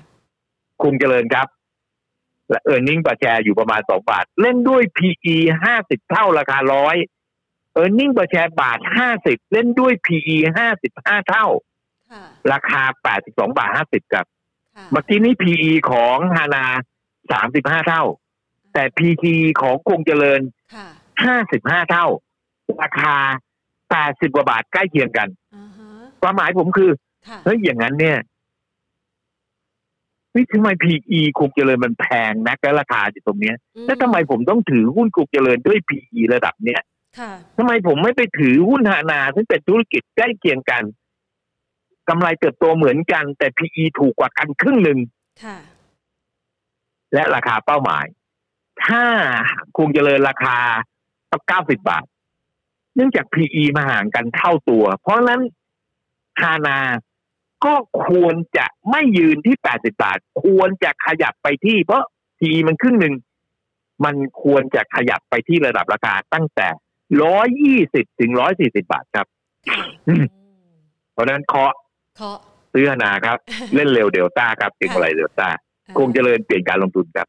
คุณเจริญครับและ earning per share อยู่ประมาณ 2 บาทเล่นด้วย PE 50 เท่าราคา 100earning per share บาท50เล่นด้วย PE 55 เท่าราคา 82.50 ครับเมื่อกี้นี้ PE ของ Hana 35 เท่าแต่ PE ของคงเจริญ55 เท่าราคา80 กว่าบาทใกล้เคียงกันความหมายผมคือเฮ้ยอย่างนั้นเนี่ยทำไม PE คงเจริญมันแพงนักและราคาอยู่ตรงนี้แล้วทำไมผมต้องถือหุ้นคงเจริญด้วย PE ระดับเนี้ยทำไมผมไม่ไปถือหุ้น Hana ซึ่งเป็นธุรกิจใกล้เคียงกันกำไรเติบโตเหมือนกันแต่ PE ถูกกว่ากันครึ่งหนึ่งและราคาเป้าหมายถ้าคงจะเลยราคา90 บาทเนื่องจาก PE มาห่างกันเท่าตัวเพราะนั้น Hana ก็ควรจะไม่ยืนที่80 บาทควรจะขยับไปที่เพราะ PE มันครึ่งหนึ่งมันควรจะขยับไปที่ระดับราคาตั้งแต่120ถึง140 บาทครับเพราะนั้นเคาะซื้อ Hana ครับเล่นเร็วเดลต้าครับเก่งอะไรเดลต้าคงเจริญเปลี่ยนการลงทุนครับ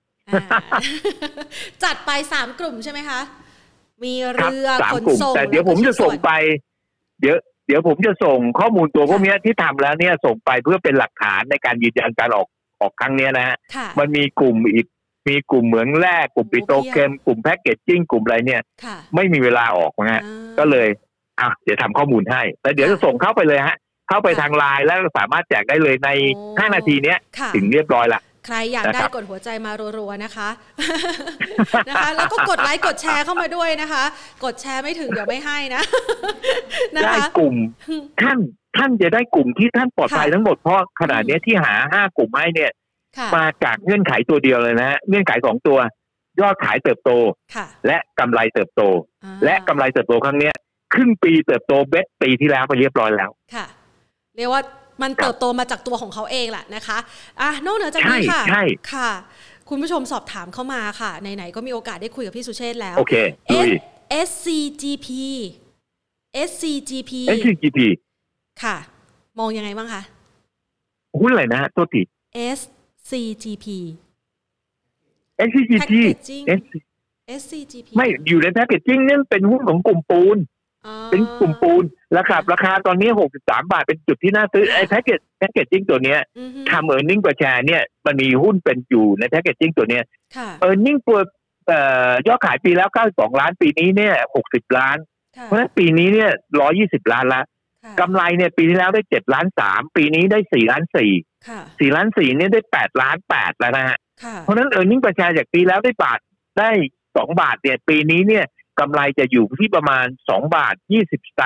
จัดไป3กลุ่มใช่ไหมคะมีเรือขนส่งแต่เดี๋ยวผมจะส่งไปเดี๋ยวผมจะส่งข้อมูลตัวพวกนี้ที่ทำแล้วเนี่ยส่งไปเพื่อเป็นหลักฐานในการยืนยันการออกครั้งนี้นะฮะมันมีกลุ่มอีก มีกลุ่มเหมืองแร่กลุ่มปิโตรเคมกลุ่มแพ็กเกจจิ้งกลุ่มอะไรเนี่ยไม่มีเวลาออกนะฮะก็เลยเดี๋ยวทำข้อมูลให้แต่เดี๋ยวจะส่งเข้าไปเลยฮะเข้าไปทางไลน์แล้วสามารถแจกได้เลยใน5นาทีเนี้ยถึงเรียบร้อยละใครอยากได้กดหัวใจมารัวๆนะคะนะคะแล้วก็กดไลค์กดแชร์เข้ามาด้วยนะคะกดแชร์ไม่ถึงเดี๋ยวไม่ให้นะได้กลุ่มท่านจะได้กลุ่มที่ท่านปลอดภัยทั้งหมดเพราะขนาดนี้ที่หา5กลุ่มให้เนี่ยมาจากเงื่อนไขตัวเดียวเลยนะฮะเงื่อนไข2ตัวยอดขายเติบโตและกำไรเติบโตและกำไรเติบโตครั้งเนี้ยครึ่งปีเติบโตเบสปีที่แล้วไปเรียบร้อยแล้วค่ะเรียกว่ามันเติบโตมาจากตัวของเขาเองแหละนะคะนอกเหนือจากนี้ค่ะค่ะคุณผู้ชมสอบถามเข้ามาค่ะไหนๆก็มีโอกาสได้คุยกับพี่สุเชษฐ์แล้ว okay. SCGP ค่ะมองยังไงบ้างคะหุ้นอะไรนะตัวติ SCGP ไม่อยู่ในแพ็กเกจจิ้งนั่นเป็นหุ้นของกลุ่มปูนเป็นกลุ่มปูนราคาตอนนี้63 บาทเป็นจุดที่น่าซื้อไอ้แพ็คเกจจิ้งตัวเนี้ยทำ earning per share เนี่ยมันมีหุ้นเป็นอยู่ในแพ็คเกจจิ้งตัวเนี้ย earning ตัวย่อขายปีแล้ว92 ล้านปีนี้เนี่ย60 ล้านเพราะฉะนั้นปีนี้เนี่ย120 ล้านละกำไรเนี่ยปีที่แล้วได้7.3 ล้านปีนี้ได้4.4 ล้านเนี่ยได้8.8 ล้านแล้วนะฮะเพราะฉะนั้น earning per share จากปีแล้วได้2 บาทเนี่ยปีนี้เนี่ยกำไรจะอยู่ที่ประมาณ2.20 บา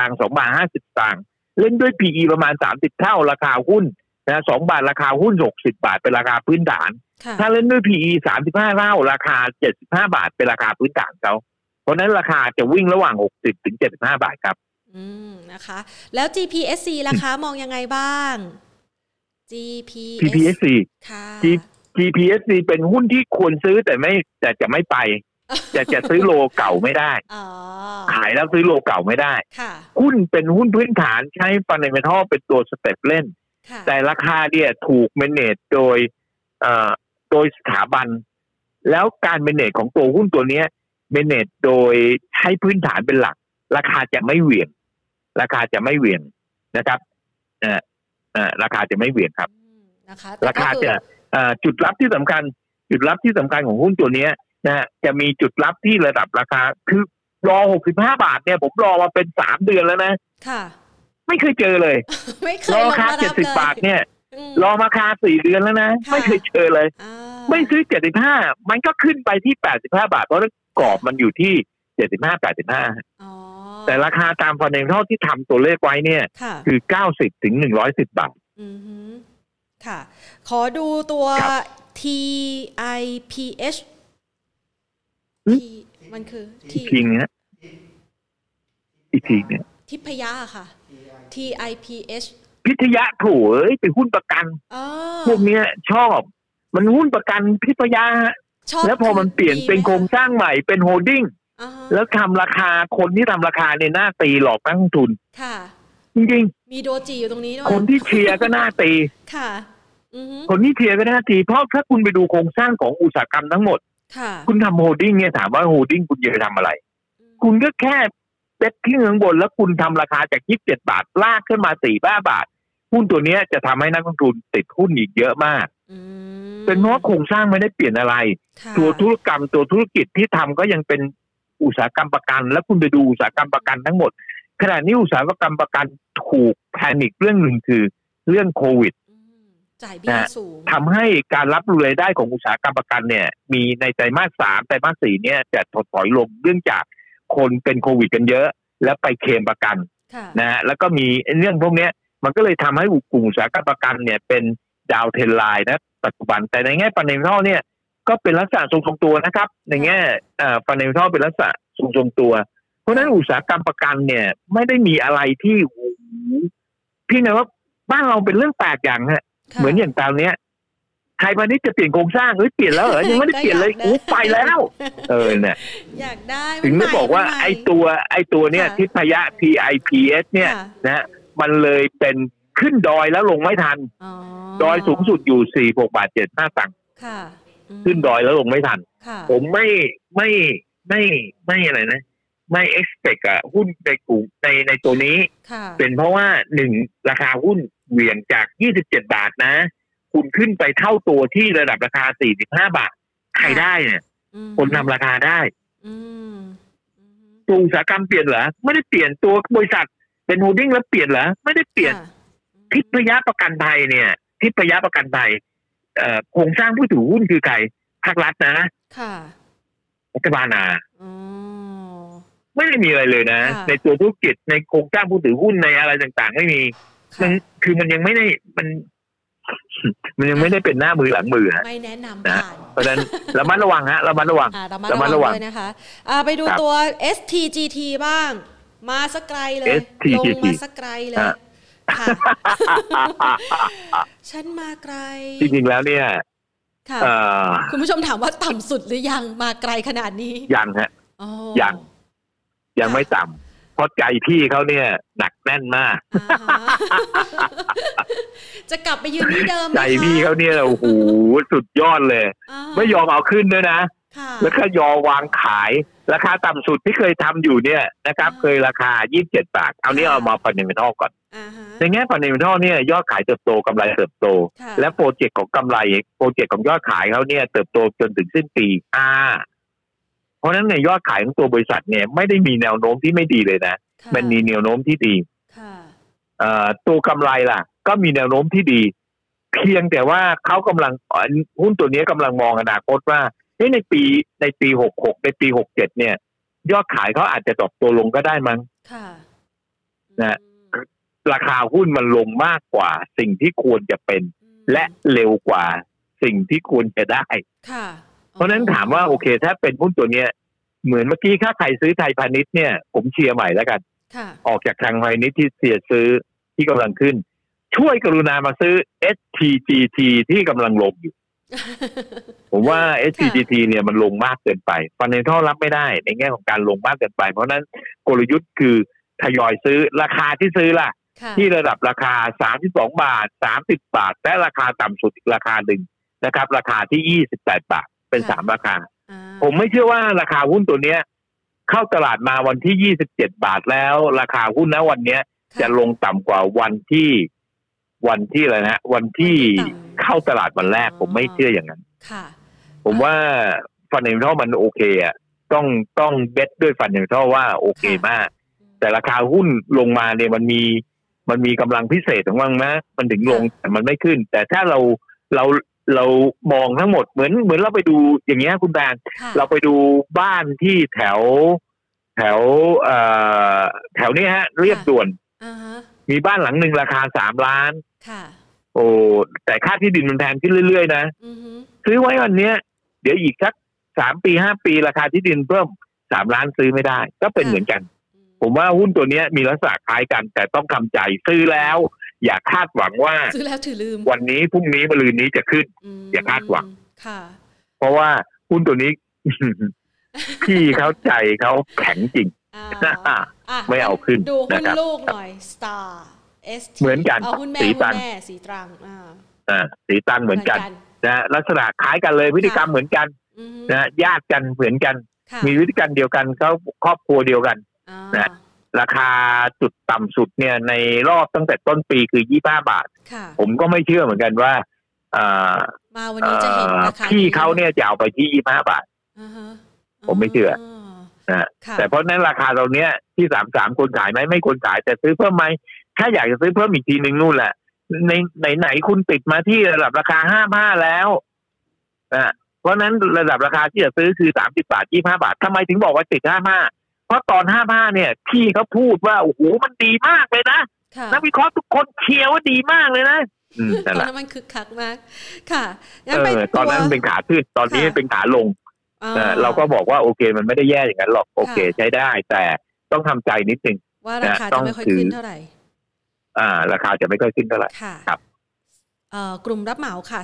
ท 2.50 บาทเล่นด้วย PE ประมาณ30 เท่าราคาหุ้นนะ2 บาทราคาหุ้น60 บาทเป็นราคาพื้นฐานถ้าเล่นด้วย PE 35 เท่าราคา75 บาทเป็นราคาพื้นฐานเขาเพราะนั้นราคาจะวิ่งระหว่าง60 ถึง 75 บาทครับนะคะแล้ว GPSC ราคามองยังไงบ้าง GPSC ค่ะ GPSC เป็นหุ้นที่ควรซื้อแต่จะไม่ไปจะซื้อโลเก่าไม่ได้ขายแล้วซื้อโลเก่าไม่ได้หุ้นเป็นหุ้นพื้นฐานใช้ฟันในเมทัลเป็นตัวสเต็ปเล่นแต่ราคาเนี่ยถูกเมเนจโดยสถาบันแล้วการเมเนจของตัวหุ้นตัวนี้เมเนจโดยใช้พื้นฐานเป็นหลักราคาจะไม่เหวี่ยงนะครับราคาจะไม่เหวี่ยงครับราคาจะจุดรับที่สำคัญของหุ้นตัวนี้นะจะมีจุดรับที่ระดับราคาคือรอ65 บาทเนี่ยผมรอมาเป็น3 เดือนแล้วนะค่ะไม่เคยเจอเลยรอราคา70 บาทเนี่ยรอมาคา4 เดือนแล้วนะไม่เคยเจอเลยไม่ซื้อ75มันก็ขึ้นไปที่85 บาทเพราะกรอบมันอยู่ที่75-85แต่ราคาตามฟันเองเท่าที่ทำตัวเลขไว้เนี่ยคือ90 ถึง 110 บาทอือฮึค่ะขอดูตัว TIPSมันคืออีกทีเนี่ยทิพยาค่ะ TIPS พิทยะโถเอ้ยเป็นหุ้นประกันพวกเนี้ยชอบมันหุ้นประกันพิทยาแล้วพอมันเปลี่ยนเป็นโครงสร้างใหม่เป็นโฮลดิ้งแล้วทำราคาคนที่ทำราคาเนี่ยหน้าตีหลอกนักลงทุนค่ะจริงๆมีโดจิอยู่ตรงนี้ด้วยคนที่เชียร์ก็หน้าตีค่ะคนที่เชียร์ก็หน้าตีเพราะถ้าคุณไปดูโครงสร้างของอุตสาหกรรมทั้งหมดคุณทำโฮลดิ้งเนี่ยถามว่าโฮลดิ้งคุณจะไปทำอะไรคุณก็แค่เซ็ตที่ข้างบนแล้วคุณทำราคาจาก27 บาทลากขึ้นมา45 บาทหุ้นตัวนี้จะทำให้นักลงทุนติดหุ้นอีกเยอะมากเป็นเพราะโครงสร้างไม่ได้เปลี่ยนอะไรตัวธุรกรรมตัวธุรกิจที่ทำก็ยังเป็นอุตสาหกรรมประกันแล้วคุณไปดูอุตสาหกรรมประกันทั้งหมดขณะนี้อุตสาหกรรมประกันถูกแพนิคเรื่องหนึ่งคือเรื่องโควิดทำให้การรับรายได้ของอุตสาหกรรมประกันเนี่ยมีในไตรมาส3ไตรมาส4เนี่ยจะถดถอยลงเนื่องจากคนเป็นโควิดกันเยอะแล้วไปเคลมประกันนะฮะแล้วก็มีเรื่องพวกนี้มันก็เลยทำให้กลุ่มอุตสาหกรรมประกันเนี่ยเป็นดาวเทรนไลน์นะปัจจุบันแต่ในแง่ฟันเดเมนทัลเนี่ยก็เป็นลักษณะทรงตัวนะครับในแง่ฟันเดเมนทัลเป็นลักษณะทรงตัวเพราะนั้นอุตสาหกรรมประกันเนี่ยไม่ได้มีอะไรที่เพียงแต่ว่าบ้านเราเป็นเรื่องแปลกอย่างฮะเหมือนอย่างตอนนี้ไทยพาณิชย์จะเปลี่ยนโครงสร้างเปลี่ยนแล้วเหรอยังไม่ได้เปลี่ยนเลยไปแล้วเนี่ยอยากได้ถึงได้บอกว่าไอตัวเนี่ยทิพยะ TIPS เนี่ยนะมันเลยเป็นขึ้นดอยแล้วลงไม่ทันดอยสูงสุดอยู่ 46.75 บาทค่ะขึ้นดอยแล้วลงไม่ทันผมไม่อะไรนะไม่ expect อ่ะหุ้นในกลุ่มในตัวนี้เป็นเพราะว่า1ราคาหุ้นเหวี่ยงจาก27 บาทนะคุณขึ้นไปเท่าตัวที่ระดับราคา45 บาท ใครได้เนี่ยคนทำราคาได้ตัวอุตสาหกรรมเปลี่ยนเหรอไม่ได้เปลี่ยนตัวบริษัทเป็นโฮลดิ้งแล้วเปลี่ยนเหรอไม่ได้เปลี่ยนทิพยประกันภัยเนี่ยทิพยประกันภัยโครงสร้างผู้ถือหุ้นคือใครภาครัฐนะรัฐบาลนะไม่ได้มีอะไรเลยนะในตัวธุรกิจในโครงสร้างผู้ถือหุ้นในอะไรต่างๆไม่มีมันคือมันยังไม่ได้มันยังไม่ได้เป็นหน้ามือหลังมือฮะไม่แนะนำนะเพราะฉะนั้นระมัดระวังฮะระมัดระวังระมัดระวังเลยนะคะไปดูตัว STGT บ้างมาสักไกลเลยลงมาสักไกลเลยค่ะฉันมาไกลจริงๆแล้วเนี่ยคุณผู้ชมถามว่าต่ำสุดหรือยังมาไกลขนาดนี้ยังฮะยังไม่ต่ำเพราะใจพี่เขาเนี่ยหนักแน่นมากจะกลับไปยืนที่เดิมใจพี่เขาเนี่ยโอ้โหสุดยอดเลยไม่ยอมเอาขึ้นด้วยนะแล้วก็ยอมวางขายราคาต่ำสุดที่เคยทำอยู่เนี่ยนะครับเคยราคา27 บาทเอาเนี่ยเอามาฟันเดเมนทัลก่อนในแง่ฟันเดเมนทัลเนี่ยยอดขายเติบโตกำไรเติบโตและโปรเจกต์ของกำไรโปรเจกต์ของยอดขายเขาเนี่ยเติบโตจนถึงสิ้นปีเพราะนั้นในยอดขายของตัวบริษัทเนี่ยไม่ได้มีแนวโน้มที่ไม่ดีเลยนะมันมีแนวโน้มที่ดีตัวกำไรล่ะก็มีแนวโน้มที่ดีเพียงแต่ว่าเขากำลังหุ้นตัวนี้กำลังมองอนาคตว่าในปี66ในปี67เนี่ยยอดขายเขาอาจจะตกตัวลงก็ได้มั้งนะราคาหุ้นมันลงมากกว่าสิ่งที่ควรจะเป็นและเร็วกว่าสิ่งที่ควรจะได้เพราะนั้นถามว่าโอเคถ้าเป็นหุ้นตัวเนี้ยเหมือนเมื่อกี้ถ้าใครซื้อไทยพาณิชย์เนี่ยผมเชียร์ใหม่แล้วกันออกจากทางพาณิชย์ที่เสียซื้อที่กำลังขึ้นช่วยกรุณามาซื้อ STGT ที่กำลังลงอยู่ ผมว่า STGT เนี่ยมันลงมากเกินไปฟันเดเมนทัลรับไม่ได้ในแง่ของการลงมากเกินไปเพราะนั้นกลยุทธ์คือทยอยซื้อราคาที่ซื้อล่ะที่ระดับราคา32บาท30บาทและราคาต่ำสุดอีกราคาหนึ่งนะครับราคาที่28บาทเป็น3ราคาผมไม่เชื่อว่าราคาหุ้นตัวเนี้ยเข้าตลาดมาวันที่27บาทแล้วราคาหุ้นณวันเนี้ยจะลงต่ำกว่าวันที่อะไรนะวันที่เข้าตลาดวันแรกผมไม่เชื่ออย่างนั้นผมว่าฟันเดเมนทัลมันโอเคอ่ะต้องเบ็ดด้วยฟันเดเมนทัลว่าโอเคมากแต่ราคาหุ้นลงมาเนี่ยมันมีกำลังพิเศษของมันนะมันถึงลงแต่มันไม่ขึ้นแต่ถ้าเรามองทั้งหมดเหมือนเราไปดูอย่างเงี้ยคุณแดนเราไปดูบ้านที่แถวนี้ฮะเรียบด่วนมีบ้านหลังหนึ่งราคา3 ล้านโอ้แต่ค่าที่ดินมันแพงขึ้นเรื่อยๆนะซื้อไว้วันเนี้ยเดี๋ยวอีกสัก3 ปี5 ปีราคาที่ดินเพิ่ม3 ล้านซื้อไม่ได้ก็เป็นเหมือนกันผมว่าหุ้นตัวเนี้ยมีลักษณะคล้ายกันแต่ต้องทำใจซื้อแล้วอย่าคาดหวังว่าซื้อแล้วถือลืมวันนี้พรุ่งนี้มะรืนนี้จะขึ้นอย่าคาดหวังเพราะว่าหุ้นตัวนี้ พี่เขาใจเขาแข็งจริงไม่เอาขึ้นดูหุ้นลูกหน่อย Star ST เหมือนกันสีตันสีตรังสีตันเหมือนกันนะลักษณะคล้ายกันเลยพฤติกรรมเหมือนกันนะญาติกันเหมือนกันมีพฤติกรรมเดียวกันเขาครอบครัวเดียวกันนะราคาจุดต่ำสุดเนี่ยในรอบตั้งแต่ต้นปีคือ25 บาทผมก็ไม่เชื่อเหมือนกันว่ามาวันนี้จะเห็นราคาที่เขาเนี่ยจะเอาไปที่25 บาทผมไม่เชื่อนะแต่เพราะนั้นราคาเราเนี้ยที่33คนขายไหมไม่คนขายแต่ซื้อเพิ่มไหมถ้าอยากจะซื้อเพิ่มอีกทีนึงนู่นแหละในไหนคุณติดมาที่ระดับราคา55แล้วนะเพราะนั้นระดับราคาที่จะซื้อคือ30 บาท25 บาททำไมถึงบอกว่าติด55เพราะตอน55เนี่ยพี่เขาพูดว่าโอ้โหมันดีมากเลยนะนักวิเคราะห์ทุกคนเชียร์ว่าดีมากเลยนะตอนนั้นมันคึกคักมากค่ะตอนนั้นเป็นขาขึ้นตอนนี้เป็นขาลงเราก็บอกว่าโอเคมันไม่ได้แย่อย่างนั้นหรอกโอเคใช้ได้แต่ต้องทำใจนิดนึงว่าราคาจะไม่ค่อยขึ้นเท่าไหร่ราคาจะไม่ค่อยขึ้นเท่าไหร่ครับกลุ่มรับเหมาค่ะ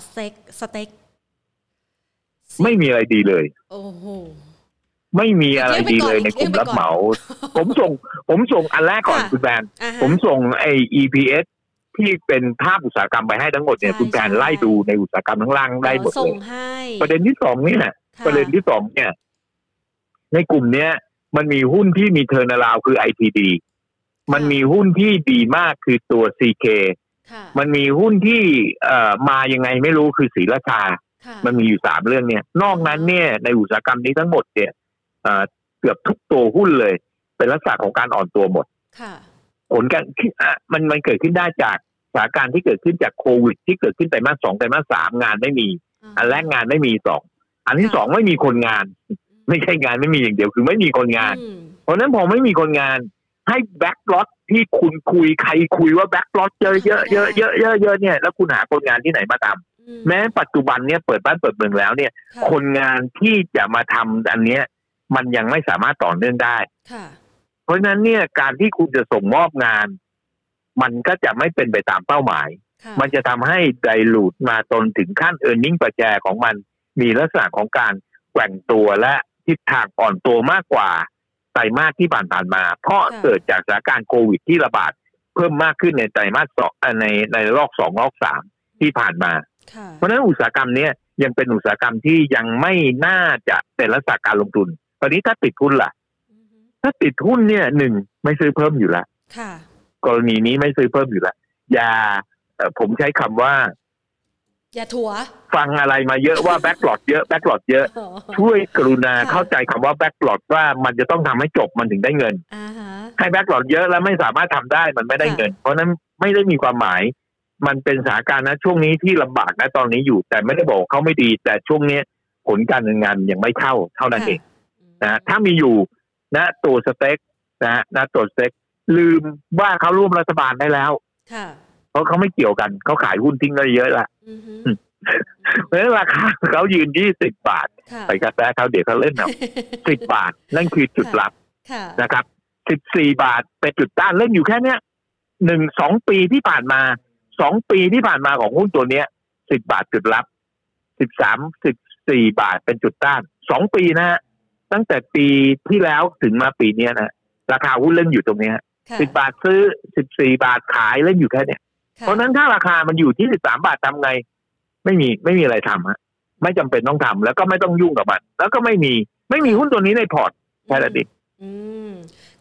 สเต็กไม่มีอะไรดีเลยโอ้โหไม่มีอะไรดีเลยในกลุ่มรับเหมาผมส่งอันแรกก่อนคุณแบนผมส่งไอ้ EPS ที่เป็นภาพอุตสาหกรรมไปให้ทั้งหมดเนี่ยคุณแบนไล่ดูในอุตสาหกรรมทั้งล่างได้หมดเลยประเด็นที่สองเนี่ยในกลุ่มเนี้ยมันมีหุ้นที่มีเทิร์นอราวด์คือ IPD มันมีหุ้นที่ดีมากคือตัว CK มันมีหุ้นที่มายังไงไม่รู้คือศรีราชา มันมีอยู่3เรื่องเนี่ยนอกนั้นเนี่ยในอุตสาหกรรมนี้ทั้งหมดเนี่ยเกือบทุกตัวหุ้นเลยเป็นลักษณะของการอ่อนตัวหมดผลการมันเกิดขึ้นได้จากสถานการณ์ที่เกิดขึ้นจากโควิดที่เกิดขึ้นไตรมาส2ไตรมาส3งานไม่มีอันแรกงานไม่มี2อันที่2ไม่มีคนงานไม่ใช่งานไม่มีอย่างเดียวคือไม่มีคนงานเพราะนั้นพอไม่มีคนงานให้แบ็คล็อตที่คุณคุยใครคุยว่าแบ็คล็อตเยอะเยอะเยอะเยอะเยอะเนี่ยแล้วคุณหาคนงานที่ไหนมาทำแม้ปัจจุบันเนี่ยเปิดบ้านเปิดเมืองแล้วเนี่ยคนงานที่จะมาทำอันเนี้ยมันยังไม่สามารถต่อเนื่องได้เพราะนั้นเนี่ยการที่คุณจะส่งมอบงานมันก็จะไม่เป็นไปตามเป้าหมายมันจะทำให้ไดลูทมาจนถึงขั้น earning per share ของมันมีลักษณะของการแกว่งตัวและทิศทางอ่อนตัวมากกว่าไตรมาสที่ผ่านมาเพราะเกิดจากสถานการณ์โควิดที่ระบาดเพิ่มมากขึ้นในไตรมาสในรอบ2รอบ3ที่ผ่านมาเพราะฉะนั้นอุตสาหกรรมนี้ยังเป็นอุตสาหกรรมที่ยังไม่น่าจะเป็นลักษณะการลงทุนตอนนี้ถ้าติดหุ้นล่ะถ้าติดหุ้นเนี่ย1ไม่ซื้อเพิ่มอยู่แล้วกรณีนี้ไม่ซื้อเพิ่มอยู่แล้วอย่าผมใช้คำว่าอย่าถัวฟังอะไรมาเยอะว่าแบ็คล็อตเยอะแบ็คล็อตเยอะช่วยกรุณาเข้าใจคำว่าแบ็คล็อตว่ามันจะต้องทำให้จบมันถึงได้เงินให้แบ็คล็อตเยอะแล้วไม่สามารถทำได้มันไม่ได้เงินเพราะนั้นไม่ได้มีความหมายมันเป็นสถานการณ์นะช่วงนี้ที่ลำบากนะตอนนี้อยู่แต่ไม่ได้บอกเขาไม่ดีแต่ช่วงนี้ผลการงานยังไม่เท่านั้นเองนะถ้ามีอยู่นะตัวสเต็กนะตัวสเต็กลืมว่าเขาร่วมรัฐบาลได้แล้วเพราะเขาไม่เกี่ยวกันเขาขายหุ้นทิ้งได้เยอะละเพราะฉะนั้นราคาเขายืนที่10 บาทไปกระแสเขาเดี๋ยวเขาเล่นเอา10 บาทนั่นคือจุดรับนะครับ14 บาทเป็นจุดต้านเล่นอยู่แค่เนี้ย 1-2 ปีที่ผ่านมา2ปีที่ผ่านมาของหุ้นตัวเนี้ย10 บาทจุดรับ13-14 บาทเป็นจุดต้าน2ปีนะฮะตั้งแต่ปีที่แล้วถึงมาปีนี้นะราคาหุ้นเล่นอยู่ตรงนี้10 บาทซื้อ14 บาทขายเล่นอยู่แค่เนี้ยเพราะนั้นถ้าราคามันอยู่ที่13 บาททำไงไม่มีอะไรทำฮะไม่จำเป็นต้องทำแล้วก็ไม่ต้องยุ่งกับมันแล้วก็ไม่มีหุ้นตัวนี้ในพอร์ตแค่นั้นเอง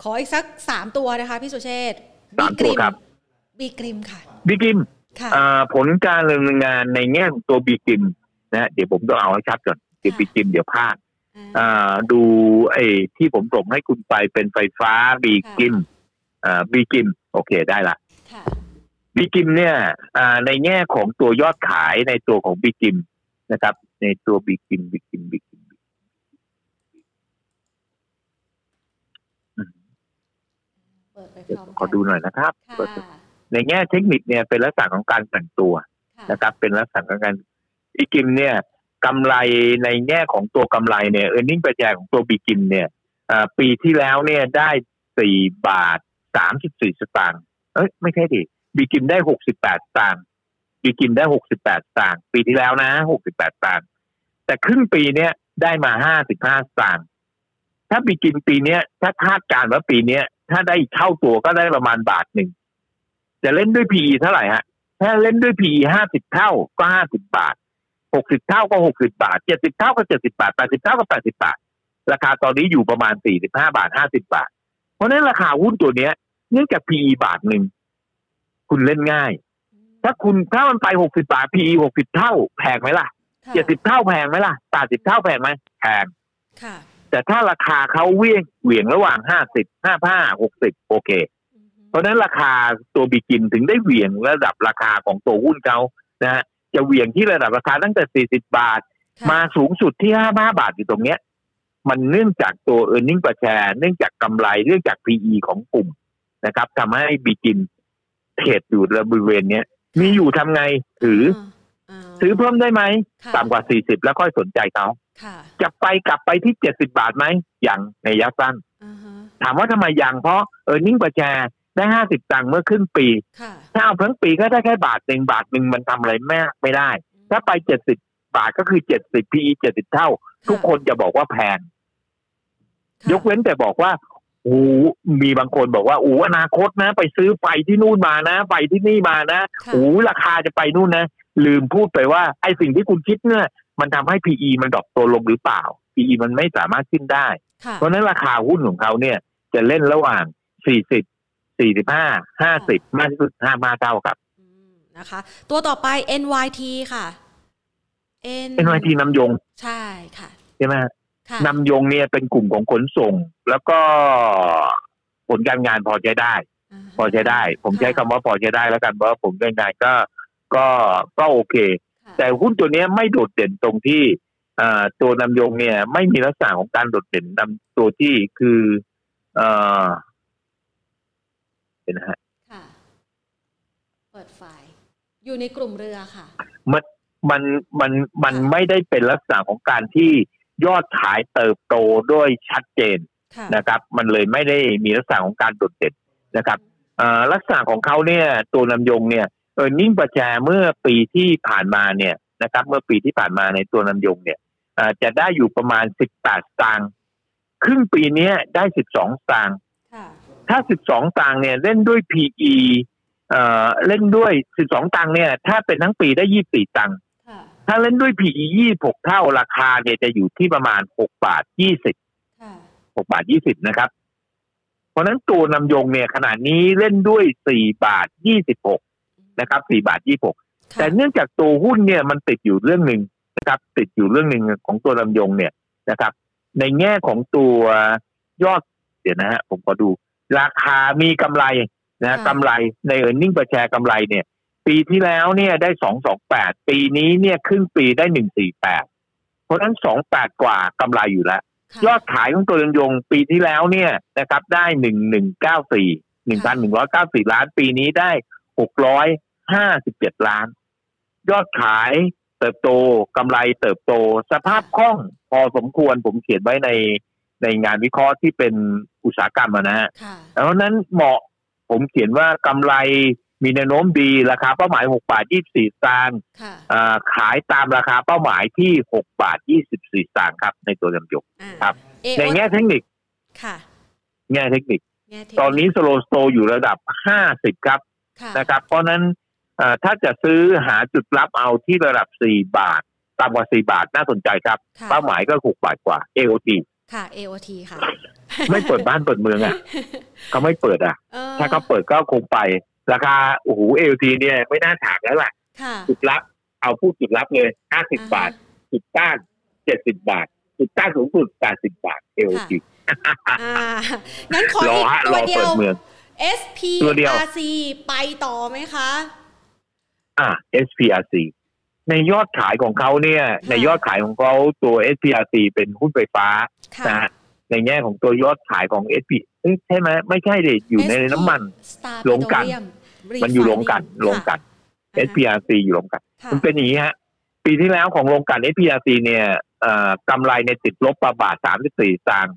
ขออีกสัก3ตัวนะคะพี่สุเชษฐ์บีกริมค่ะบีกริมผลการดำเนินงานในแง่ของตัวบีกริมนะเดี๋ยวผมต้องเอาให้ชัดก่อนเดี๋ยวบีกริมเดี๋ยวพลาดดูไอ้ที่ผมส่งให้คุณไปเป็นไฟฟ้าบีกิมโอเคได้ละบีกิมเนี่ยในแง่ของตัวยอดขายในตัวของบีกิมนะครับในตัวบีกิมขอดูหน่อยนะครับในแง่เทคนิคเนี่ยเป็นลักษณะของการแต่งตัวนะครับเป็นลักษณะของการบีกิมเนี่ยกำไรในแง่ของตัวกำไรเนี่ย earning per share ของตัวบีกิมเนี่ยปีที่แล้วเนี่ยได้4.34 บาทไม่ใช่ดิบีกิมได้68 สตางค์บีกิมได้68 สตางค์ปีที่แล้วนะ68 สตางค์แต่ครึ่งปีเนี้ยได้มา55 สตางค์ถ้าบีกิมปีเนี้ยถ้าคาดการณ์ว่าปีเนี้ยถ้าได้เท่าตัวก็ได้ประมาณ1 บาทจะเล่นด้วย PE เท่าไหร่ฮะถ้าเล่นด้วย PE 50เท่าก็50 บาท60เท่าก็60 บาท70เท่าก็70 บาท80เท่าก็80 บาทราคาตอนนี้อยู่ประมาณ45 บาท50 บาทเพราะนั้นราคาหุ้นตัวนี้เนื่องจาก PE บาทนึงคุณเล่นง่ายถ้ามันไป60 บาท PE 60เท่าแพงไหมล่ะ70เท่าแพงไหมล่ะ80เท่าแพงไหมแพงค่ะแต่ถ้าราคาเขาเหวี่ยงระหว่าง50 55 60โอเคเพราะนั้นราคาตัวบีกินถึงได้เหวี่ยงระดับราคาของตัวหุ้นเขานะฮะจะเหวี่ยงที่ระดับราคาตั้งแต่40 บาทมาสูงสุดที่55 บาทอยู่ตรงเนี้ยมันเนื่องจากตัว earning per share เนื่องจากกำไรเนื่องจาก PE ของกลุ่มนะครับทำให้บีกินเทรดอยู่ระบริเวณเนี้ยมีอยู่ทำไงซื้อเพิ่มได้ไหมต่ำกว่า40แล้วค่อยสนใจเขาจะกลับไปที่70 บาทไหมยังในระยะสั้นถามว่าทำไมยังเพราะ earning per shareได้50 ตังค์เมื่อครึ่งปีถ้าเอาทั้งปีก็ได้แค่บาทหนึ่งมันทำอะไรมากไม่ได้ถ้าไป70 บาทก็คือ70 PE 70เท่าทุกคนจะบอกว่าแพงยกเว้นแต่บอกว่าโอ้มีบางคนบอกว่าโอ้อนาคตนะไปซื้อไปที่นู่นมานะไปที่นี่มานะโอ้ราคาจะไปนู่นนะลืมพูดไปว่าไอ้สิ่งที่คุณคิดเนี่ยมันทำให้ PE มันดรอปตัวลงหรือเปล่า PE มันไม่สามารถขึ้นได้เพราะนั้นราคาหุ้นของเขาเนี่ยจะเล่นระหว่าง40 45 50มากที่สุด5 เท่าครับนะคะตัวต่อไป NYT ค่ะ NYT นำยงใช่ค่ะใช่ไหมนำยงเนี่ยเป็นกลุ่มของขนส่งแล้วก็ผลการงานพอใช้ได้พอใช้ได้ผมใช้คำว่าพอใช้ได้แล้วกันเพราะผมเรื่องงานก็โอเคแต่หุ้นตัวนี้ไม่โดดเด่นตรงที่ตัวนำยงเนี่ยไม่มีลักษณะของการโดดเด่นนำตัวที่คือเห็นนะฮะค่ะเปิดไฟอยู่ในกลุ่มเรือค่ะมันไม่ได้เป็นลักษณะของการที่ยอดขายเติบโตด้วยชัดเจนนะครับมันเลยไม่ได้มีลักษณะของการโดดเด่นนะครับลักษณะของเขาเนี่ยตัวนำยงเนี่ยนิ่งประแจเมื่อปีที่ผ่านมาเนี่ยนะครับเมื่อปีที่ผ่านมาในตัวนำยงเนี่ยจะได้อยู่ประมาณ18สตางค์ครึ่งปีนี้ได้12สตางค์ถ้า12สตางค์เนี่ยเล่นด้วย PE เล่นด้วย12สตางค์เนี่ยถ้าเป็นทั้งปีได้24สตางค์ถ้าเล่นด้วย PE 26เท่าราคาเนี่ยจะอยู่ที่ประมาณ6.20 6บาท20นะครับเพราะนั้นตัวนำยงเนี่ยขณะนี้เล่นด้วย4.26 นะครับ4.26 แต่เนื่องจากตัวหุ้นเนี่ยมันติดอยู่เรื่องนึงนะครับติดอยู่เรื่องนึงของตัวนำยงเนี่ยนะครับในแง่ของตัวยอดเดี๋ยวนะฮะผมขอดูราคามีกำไรนะกำไรใน earning per share กำไรเนี่ยปีที่แล้วเนี่ยได้228ปีนี้เนี่ยครึ่งปีได้148เพราะฉะนั้น28กว่ากำไรอยู่แล้วยอดขายของตัวนำยงปีที่แล้วเนี่ยนะครับได้1,194 ล้านปีนี้ได้657ล้านยอดขายเติบโตกำไรเติบโตสภาพคล่องพอสมควรผมเขียนไว้ในงานวิเคราะห์ที่เป็นอุตสาหกรรมนะฮะเพราะนั้นเหมาะผมเขียนว่ากำไรมีแนวโน้มดีราคาเป้าหมาย6บาท24สตางค์ขายตามราคาเป้าหมายที่6บาท24สตางค์ครับในตัวนำยงครับในแง่เทคนิคค่ะแง่เทคนิคตอนนี้สโลสโตอยู่ระดับ50ครับนะครับเพราะนั้นถ้าจะซื้อหาจุดรับเอาที่ระดับ4บาทต่ำกว่า4บาทน่าสนใจครับเป้าหมายก็6บาทกว่า AOT ค่ะ AOT ค่ะไม่เปิดบ้านเปิดเมืองอ่ะเขาไม่เปิดอ่ะถ้าเขาเปิดก็คงไปราคาโอ้โห LT เนี่ยไม่น่าถากแล้วล่ะจุดรับเอาพูดจุดรับเลย50บาทจุดต้าน70บาทจุดต้านสูงสุด80บาท LT งั้นขออีกตัวเดียว SPRC ไปต่อไหมคะSPRC ในยอดขายของเขาเนี่ยในยอดขายของเขาตัว SPRC เป็นหุ้นไฟฟ้านะในแง่ของตัวยอดขายของ SP ใช่ไหมไม่ใช่ดิอยู่ในน้ำมันหลงกันมันอยู่หลงกันหลงกัน SPRC อยู่หลงกันมันเป็นอย่างนี้ฮะปีที่แล้วของหลงกัน SPRC เนี่ยกำไรในติดลบประมาณ 34 สตางค์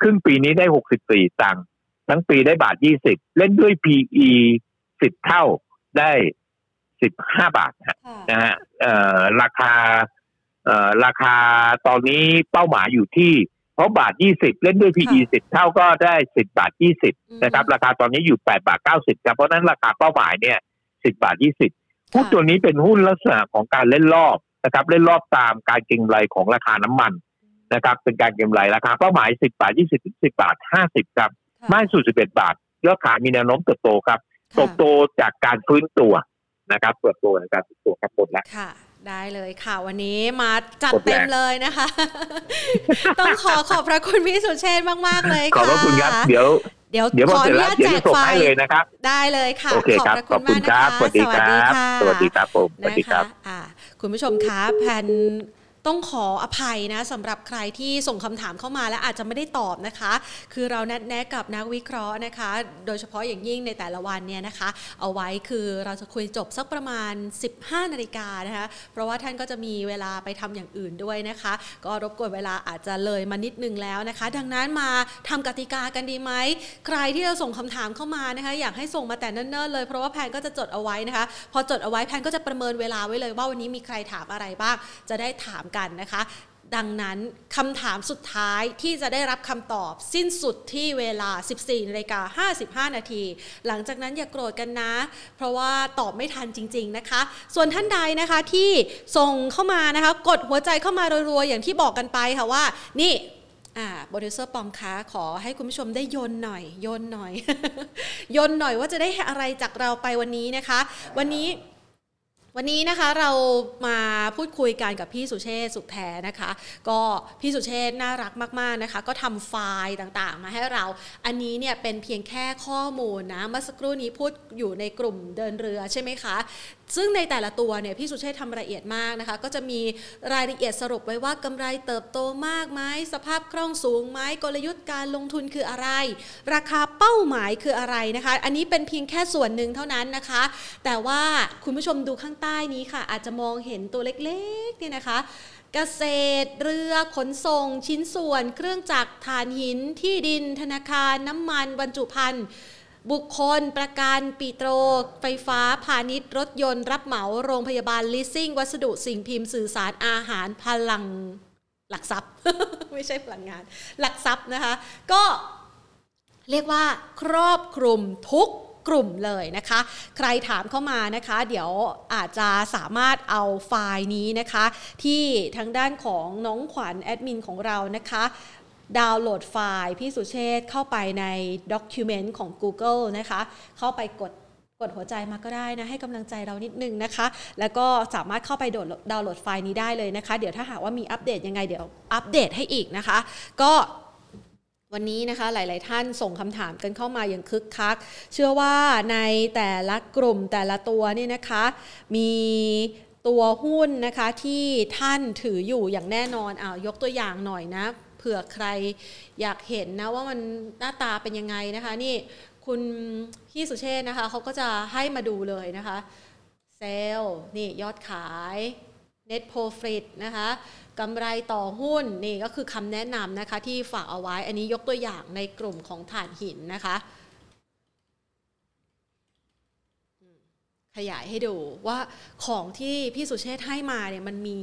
ครึ่งปีนี้ได้ 64 สตางค์ทั้งปีได้บาท 20เล่นด้วย PE 10 เท่าได้15 บาทนะฮะราคาตอนนี้เป้าหมายอยู่ที่เพราะบาท20เล่นด้วย PE 10เท่าก็ได้10บาท20นะครับราคาตอนนี้อยู่8บาท90ครับเพราะนั้นราคาเป้าหมายเนี่ย10บาท20หุ้นตัวนี้เป็นหุ้นลักษณะของการเล่นรอบนะครับเล่นรอบตามการเก็งกำไรของราคาน้ำมันนะครับเป็นการเก็งกำไรราคาเป้าหมาย10บาท20ถึง10บาท50ครับมากสุด11บาทยอดขายมีแนวโน้มเติบโตครับเติบโตจากการฟื้นตัวนะครับเติบโตจากการฟื้นตัวครับหมดแล้วได้เลยค่ะวันนี้มาจัดเต็มเลยนะคะ ต้องขอบพระคุณพี่สุเชษฐ์มากๆเลยค่ะขอบพระคุณครับเดี๋ยวขออนุญาตแจกไฟล์เลยนะครับได้เลยค่ะ ขอบพระคุณมากนะคะสวัสดีครับสวัสดีครับผมสวัสดีครับคุณผู้ชมคะแพนต้องขออภัยนะสำหรับใครที่ส่งคำถามเข้ามาและอาจจะไม่ได้ตอบนะคะคือเรานัดแนะกับนักวิเคราะห์นะคะโดยเฉพาะอย่างยิ่งในแต่ละวันเนี่ยนะคะเอาไว้คือเราจะคุยจบสักประมาณ 15 นาฬิกานะคะเพราะว่าท่านก็จะมีเวลาไปทำอย่างอื่นด้วยนะคะก็รบกวนเวลาอาจจะเลยมานิดนึงแล้วนะคะดังนั้นมาทำกติกากันดีไหมใครที่จะส่งคำถามเข้ามานะคะอยากให้ส่งมาแต่เนิ่นๆเลยเพราะว่าแพนก็จะจดเอาไว้นะคะพอจดเอาไว้แพนก็จะประเมินเวลาไว้เลยว่าวันนี้มีใครถามอะไรบ้างจะได้ถามกันนะคะดังนั้นคำถามสุดท้ายที่จะได้รับคำตอบสิ้นสุดที่เวลา 14:55 น.หลังจากนั้นอย่าโกรธกันนะเพราะว่าตอบไม่ทันจริงๆนะคะส่วนท่านใดนะคะที่ส่งเข้ามานะคะกดหัวใจเข้ามารัวๆอย่างที่บอกกันไปค่ะว่านี่โปรดิวเซอร์ปอมคะขอให้คุณผู้ชมได้โยนหน่อย โยนหน่อยว่าจะได้อะไรจากเราไปวันนี้นะคะวันนี้ วันนี้นะคะเรามาพูดคุยกันกับพี่สุเชษฐ์สุขแท้นะคะก็พี่สุเชษฐ์น่ารักมากๆนะคะก็ทำไฟล์ต่างๆมาให้เราอันนี้เนี่ยเป็นเพียงแค่ข้อมูลนะเมื่อสักครู่นี้พูดอยู่ในกลุ่มเดินเรือใช่ไหมคะซึ่งในแต่ละตัวเนี่ยพี่สุเชษฐ์ทำละเอียดมากนะคะก็จะมีรายละเอียดสรุปไว้ว่ากำไรเติบโตมากไหมสภาพคล่องสูงไหมกลยุทธ์การลงทุนคืออะไรราคาเป้าหมายคืออะไรนะคะอันนี้เป็นเพียงแค่ส่วนหนึ่งเท่านั้นนะคะแต่ว่าคุณผู้ชมดูข้างใต้นี้ค่ะอาจจะมองเห็นตัวเล็กๆเนี่ยนะคะเกษตรเรือขนส่งชิ้นส่วนเครื่องจักรถ่านหินที่ดินธนาคารน้ำมันบรรจุภัณฑ์บุคคลประกันปิโตรไฟฟ้าพาณิชย์รถยนต์รับเหมาโรงพยาบาลลีสซิ่งวัสดุสิ่งพิมพ์สื่อสารอาหารพลังหลักทรัพย์ ไม่ใช่พลังงานหลักทรัพย์นะคะก็เรียกว่าครอบคลุมทุกกลุ่มเลยนะคะใครถามเข้ามานะคะเดี๋ยวอาจจะสามารถเอาไฟล์นี้นะคะที่ทางด้านของน้องขวัญแอดมินของเรานะคะดาวน์โหลดไฟล์พี่สุเชษฐ์เข้าไปใน document ของ Google นะคะเข้าไปกดหัวใจมาก็ได้นะให้กำลังใจเรานิดนึงนะคะแล้วก็สามารถเข้าไปดาวน์โหลดไฟล์นี้ได้เลยนะคะเดี๋ยวถ้าหากว่ามีอัปเดตยังไงเดี๋ยวอัปเดตให้อีกนะคะก็วันนี้นะคะหลายๆท่านส่งคำถามกันเข้ามาอย่างคึกคักเชื่อว่าในแต่ละกลุ่มแต่ละตัวเนี่ยนะคะมีตัวหุ้นนะคะที่ท่านถืออยู่อย่างแน่นอนยกตัวอย่างหน่อยนะเผื่อใครอยากเห็นนะว่ามันหน้าตาเป็นยังไงนะคะนี่คุณพี่สุเชษฐ์นะคะเขาก็จะให้มาดูเลยนะคะเซลนี่ยอดขายNet Profit นะคะกำไรต่อหุ้นนี่ก็คือคำแนะนำนะคะที่ฝากเอาไว้อันนี้ยกตัวอย่างในกลุ่มของถ่านหินนะคะขยายให้ดูว่าของที่พี่สุเชษฐ์ให้มาเนี่ยมันมี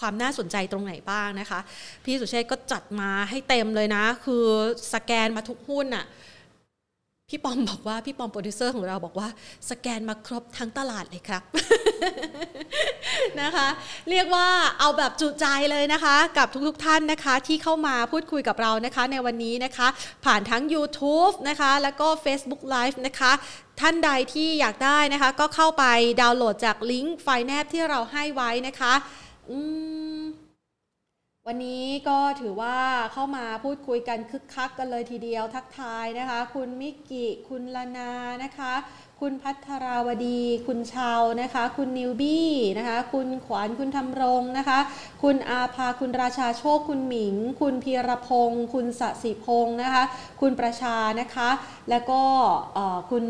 ความน่าสนใจตรงไหนบ้างนะคะพี่สุเชษฐ์ก็จัดมาให้เต็มเลยนะคือสแกนมาทุกหุ้นน่ะพี่ปอมบอกว่าพี่ปอมโปรดิวเซอร์ของเราบอกว่าสแกนมาครบทั้งตลาดเลยครับ นะคะเรียกว่าเอาแบบจุใจเลยนะคะกับทุกๆท่านนะคะที่เข้ามาพูดคุยกับเรานะคะในวันนี้นะคะผ่านทั้ง YouTube นะคะแล้วก็ Facebook Live นะคะท่านใดที่อยากได้นะคะก็เข้าไปดาวน์โหลดจากลิงก์ไฟล์แนบที่เราให้ไว้นะคะวันนี้ก็ถือว่าเข้ามาพูดคุยกันคึกคักกันเลยทีเดียวทักทายนะคะคุณมิกิคุณลนานะคะคุณพัทราวดีคุณชาวนะคะคุณนิวบี้นะคะคุณขวัญคุณธำรงนะคะคุณอาภาคุณราชาโชคคุณหมิงคุณพีรพงษ์คุณสศิพงษ์นะคะคุณประชานะคะแล้วก็คุณ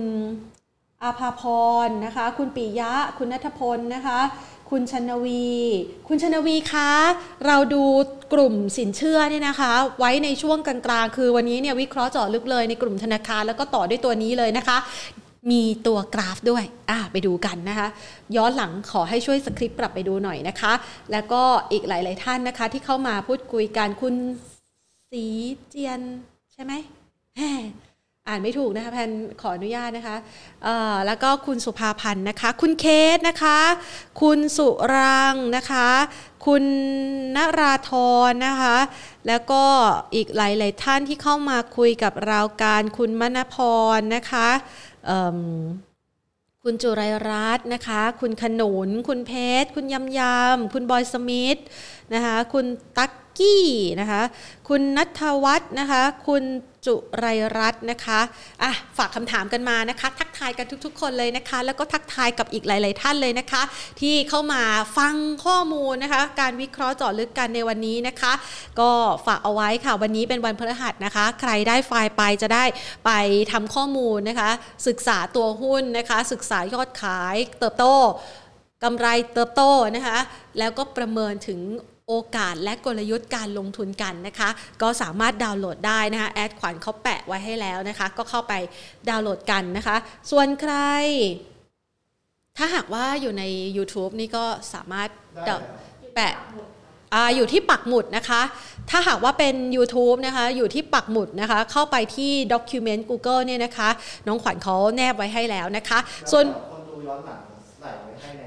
อาภาพรนะคะคุณปิยะคุณณัฐพลนะคะคุณชนวีคะเราดูกลุ่มสินเชื่อเนี่ยนะคะไว้ในช่วงกลางๆคือวันนี้เนี่ยวิเคราะห์เจาะลึกเลยในกลุ่มธนาคารแล้วก็ต่อด้วยตัวนี้เลยนะคะมีตัวกราฟด้วยไปดูกันนะคะย้อนหลังขอให้ช่วยสคริปต์กลับไปดูหน่อยนะคะแล้วก็อีกหลายๆท่านนะคะที่เข้ามาพูดคุยกันคุณสีเจียนใช่ไหมอ่านไม่ถูกนะคะแพนขออนุญาตนะคะแล้วก็คุณสุภาพันธ์นะคะคุณเคสนะคะคุณสุรังนะคะคุณนราธรนะคะแล้วก็อีกหลายๆท่านที่เข้ามาคุยกับเราการคุณมณพรนะคะคุณจุไรรัตน์นะคะคุณขนุนคุณเพชรคุณยำยำคุณบอยสมิธนะคะคุณตั๊กกี้นะคะคุณณัฐวัฒน์นะคะคุณจุไรรัตน์นะคะฝากคำถามกันมานะคะทักทายกันทุกๆคนเลยนะคะแล้วก็ทักทายกับอีกหลายๆท่านเลยนะคะที่เข้ามาฟังข้อมูลนะคะการวิเคราะห์เจาะลึกกันในวันนี้นะคะก็ฝากเอาไว้ค่ะวันนี้เป็นวันพฤหัสนะคะใครได้ไฟล์ไปจะได้ไปทำข้อมูลนะคะศึกษาตัวหุ้นนะคะศึกษายอดขายเติบโตกำไรเติบโตนะคะแล้วก็ประเมินถึงโอกาสและกลยุทธ์การลงทุนกันนะคะก็สามารถดาวน์โหลดได้นะคะแอดขวัญเขาแปะไว้ให้แล้วนะคะก็เข้าไปดาวน์โหลดกันนะคะส่วนใครถ้าหากว่าอยู่ใน YouTube นี่ก็สามารถแปะอยู่ที่ปักหมุดนะคะถ้าหากว่าเป็น YouTube นะคะอยู่ที่ปักหมุดนะคะเข้าไปที่ Document Google เนี่ยนะคะน้องขวัญเขาแนบไว้ให้แล้วนะคะส่วนคนดูย้อนหลังใส่ไว้ให้ใน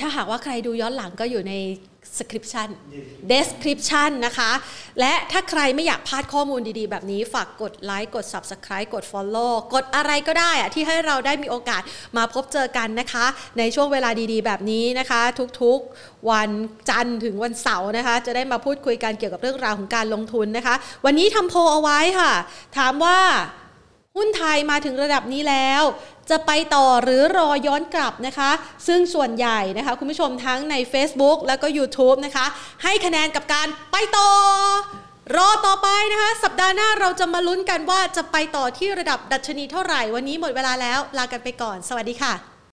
ถ้าหากว่าใครดูย้อนหลังก็อยู่ใน description นะคะและถ้าใครไม่อยากพลาดข้อมูลดีๆแบบนี้ฝากกดไลค์กด Subscribe กด Follow กดอะไรก็ได้อะที่ให้เราได้มีโอกาสมาพบเจอกันนะคะในช่วงเวลาดีๆแบบนี้นะคะทุกๆวันจันทร์ถึงวันเสาร์นะคะจะได้มาพูดคุยกันเกี่ยวกับเรื่องราวของการลงทุนนะคะวันนี้ทำโพลเอาไว้ค่ะถามว่าหุ้นไทยมาถึงระดับนี้แล้วจะไปต่อหรือรอย้อนกลับนะคะซึ่งส่วนใหญ่นะคะคุณผู้ชมทั้งใน Facebook แล้วก็ YouTube นะคะให้คะแนนกับการไปต่อรอต่อไปนะคะสัปดาห์หน้าเราจะมาลุ้นกันว่าจะไปต่อที่ระดับดัชนีเท่าไหร่วันนี้หมดเวลาแล้วลากันไปก่อนสวัสดีค่ะ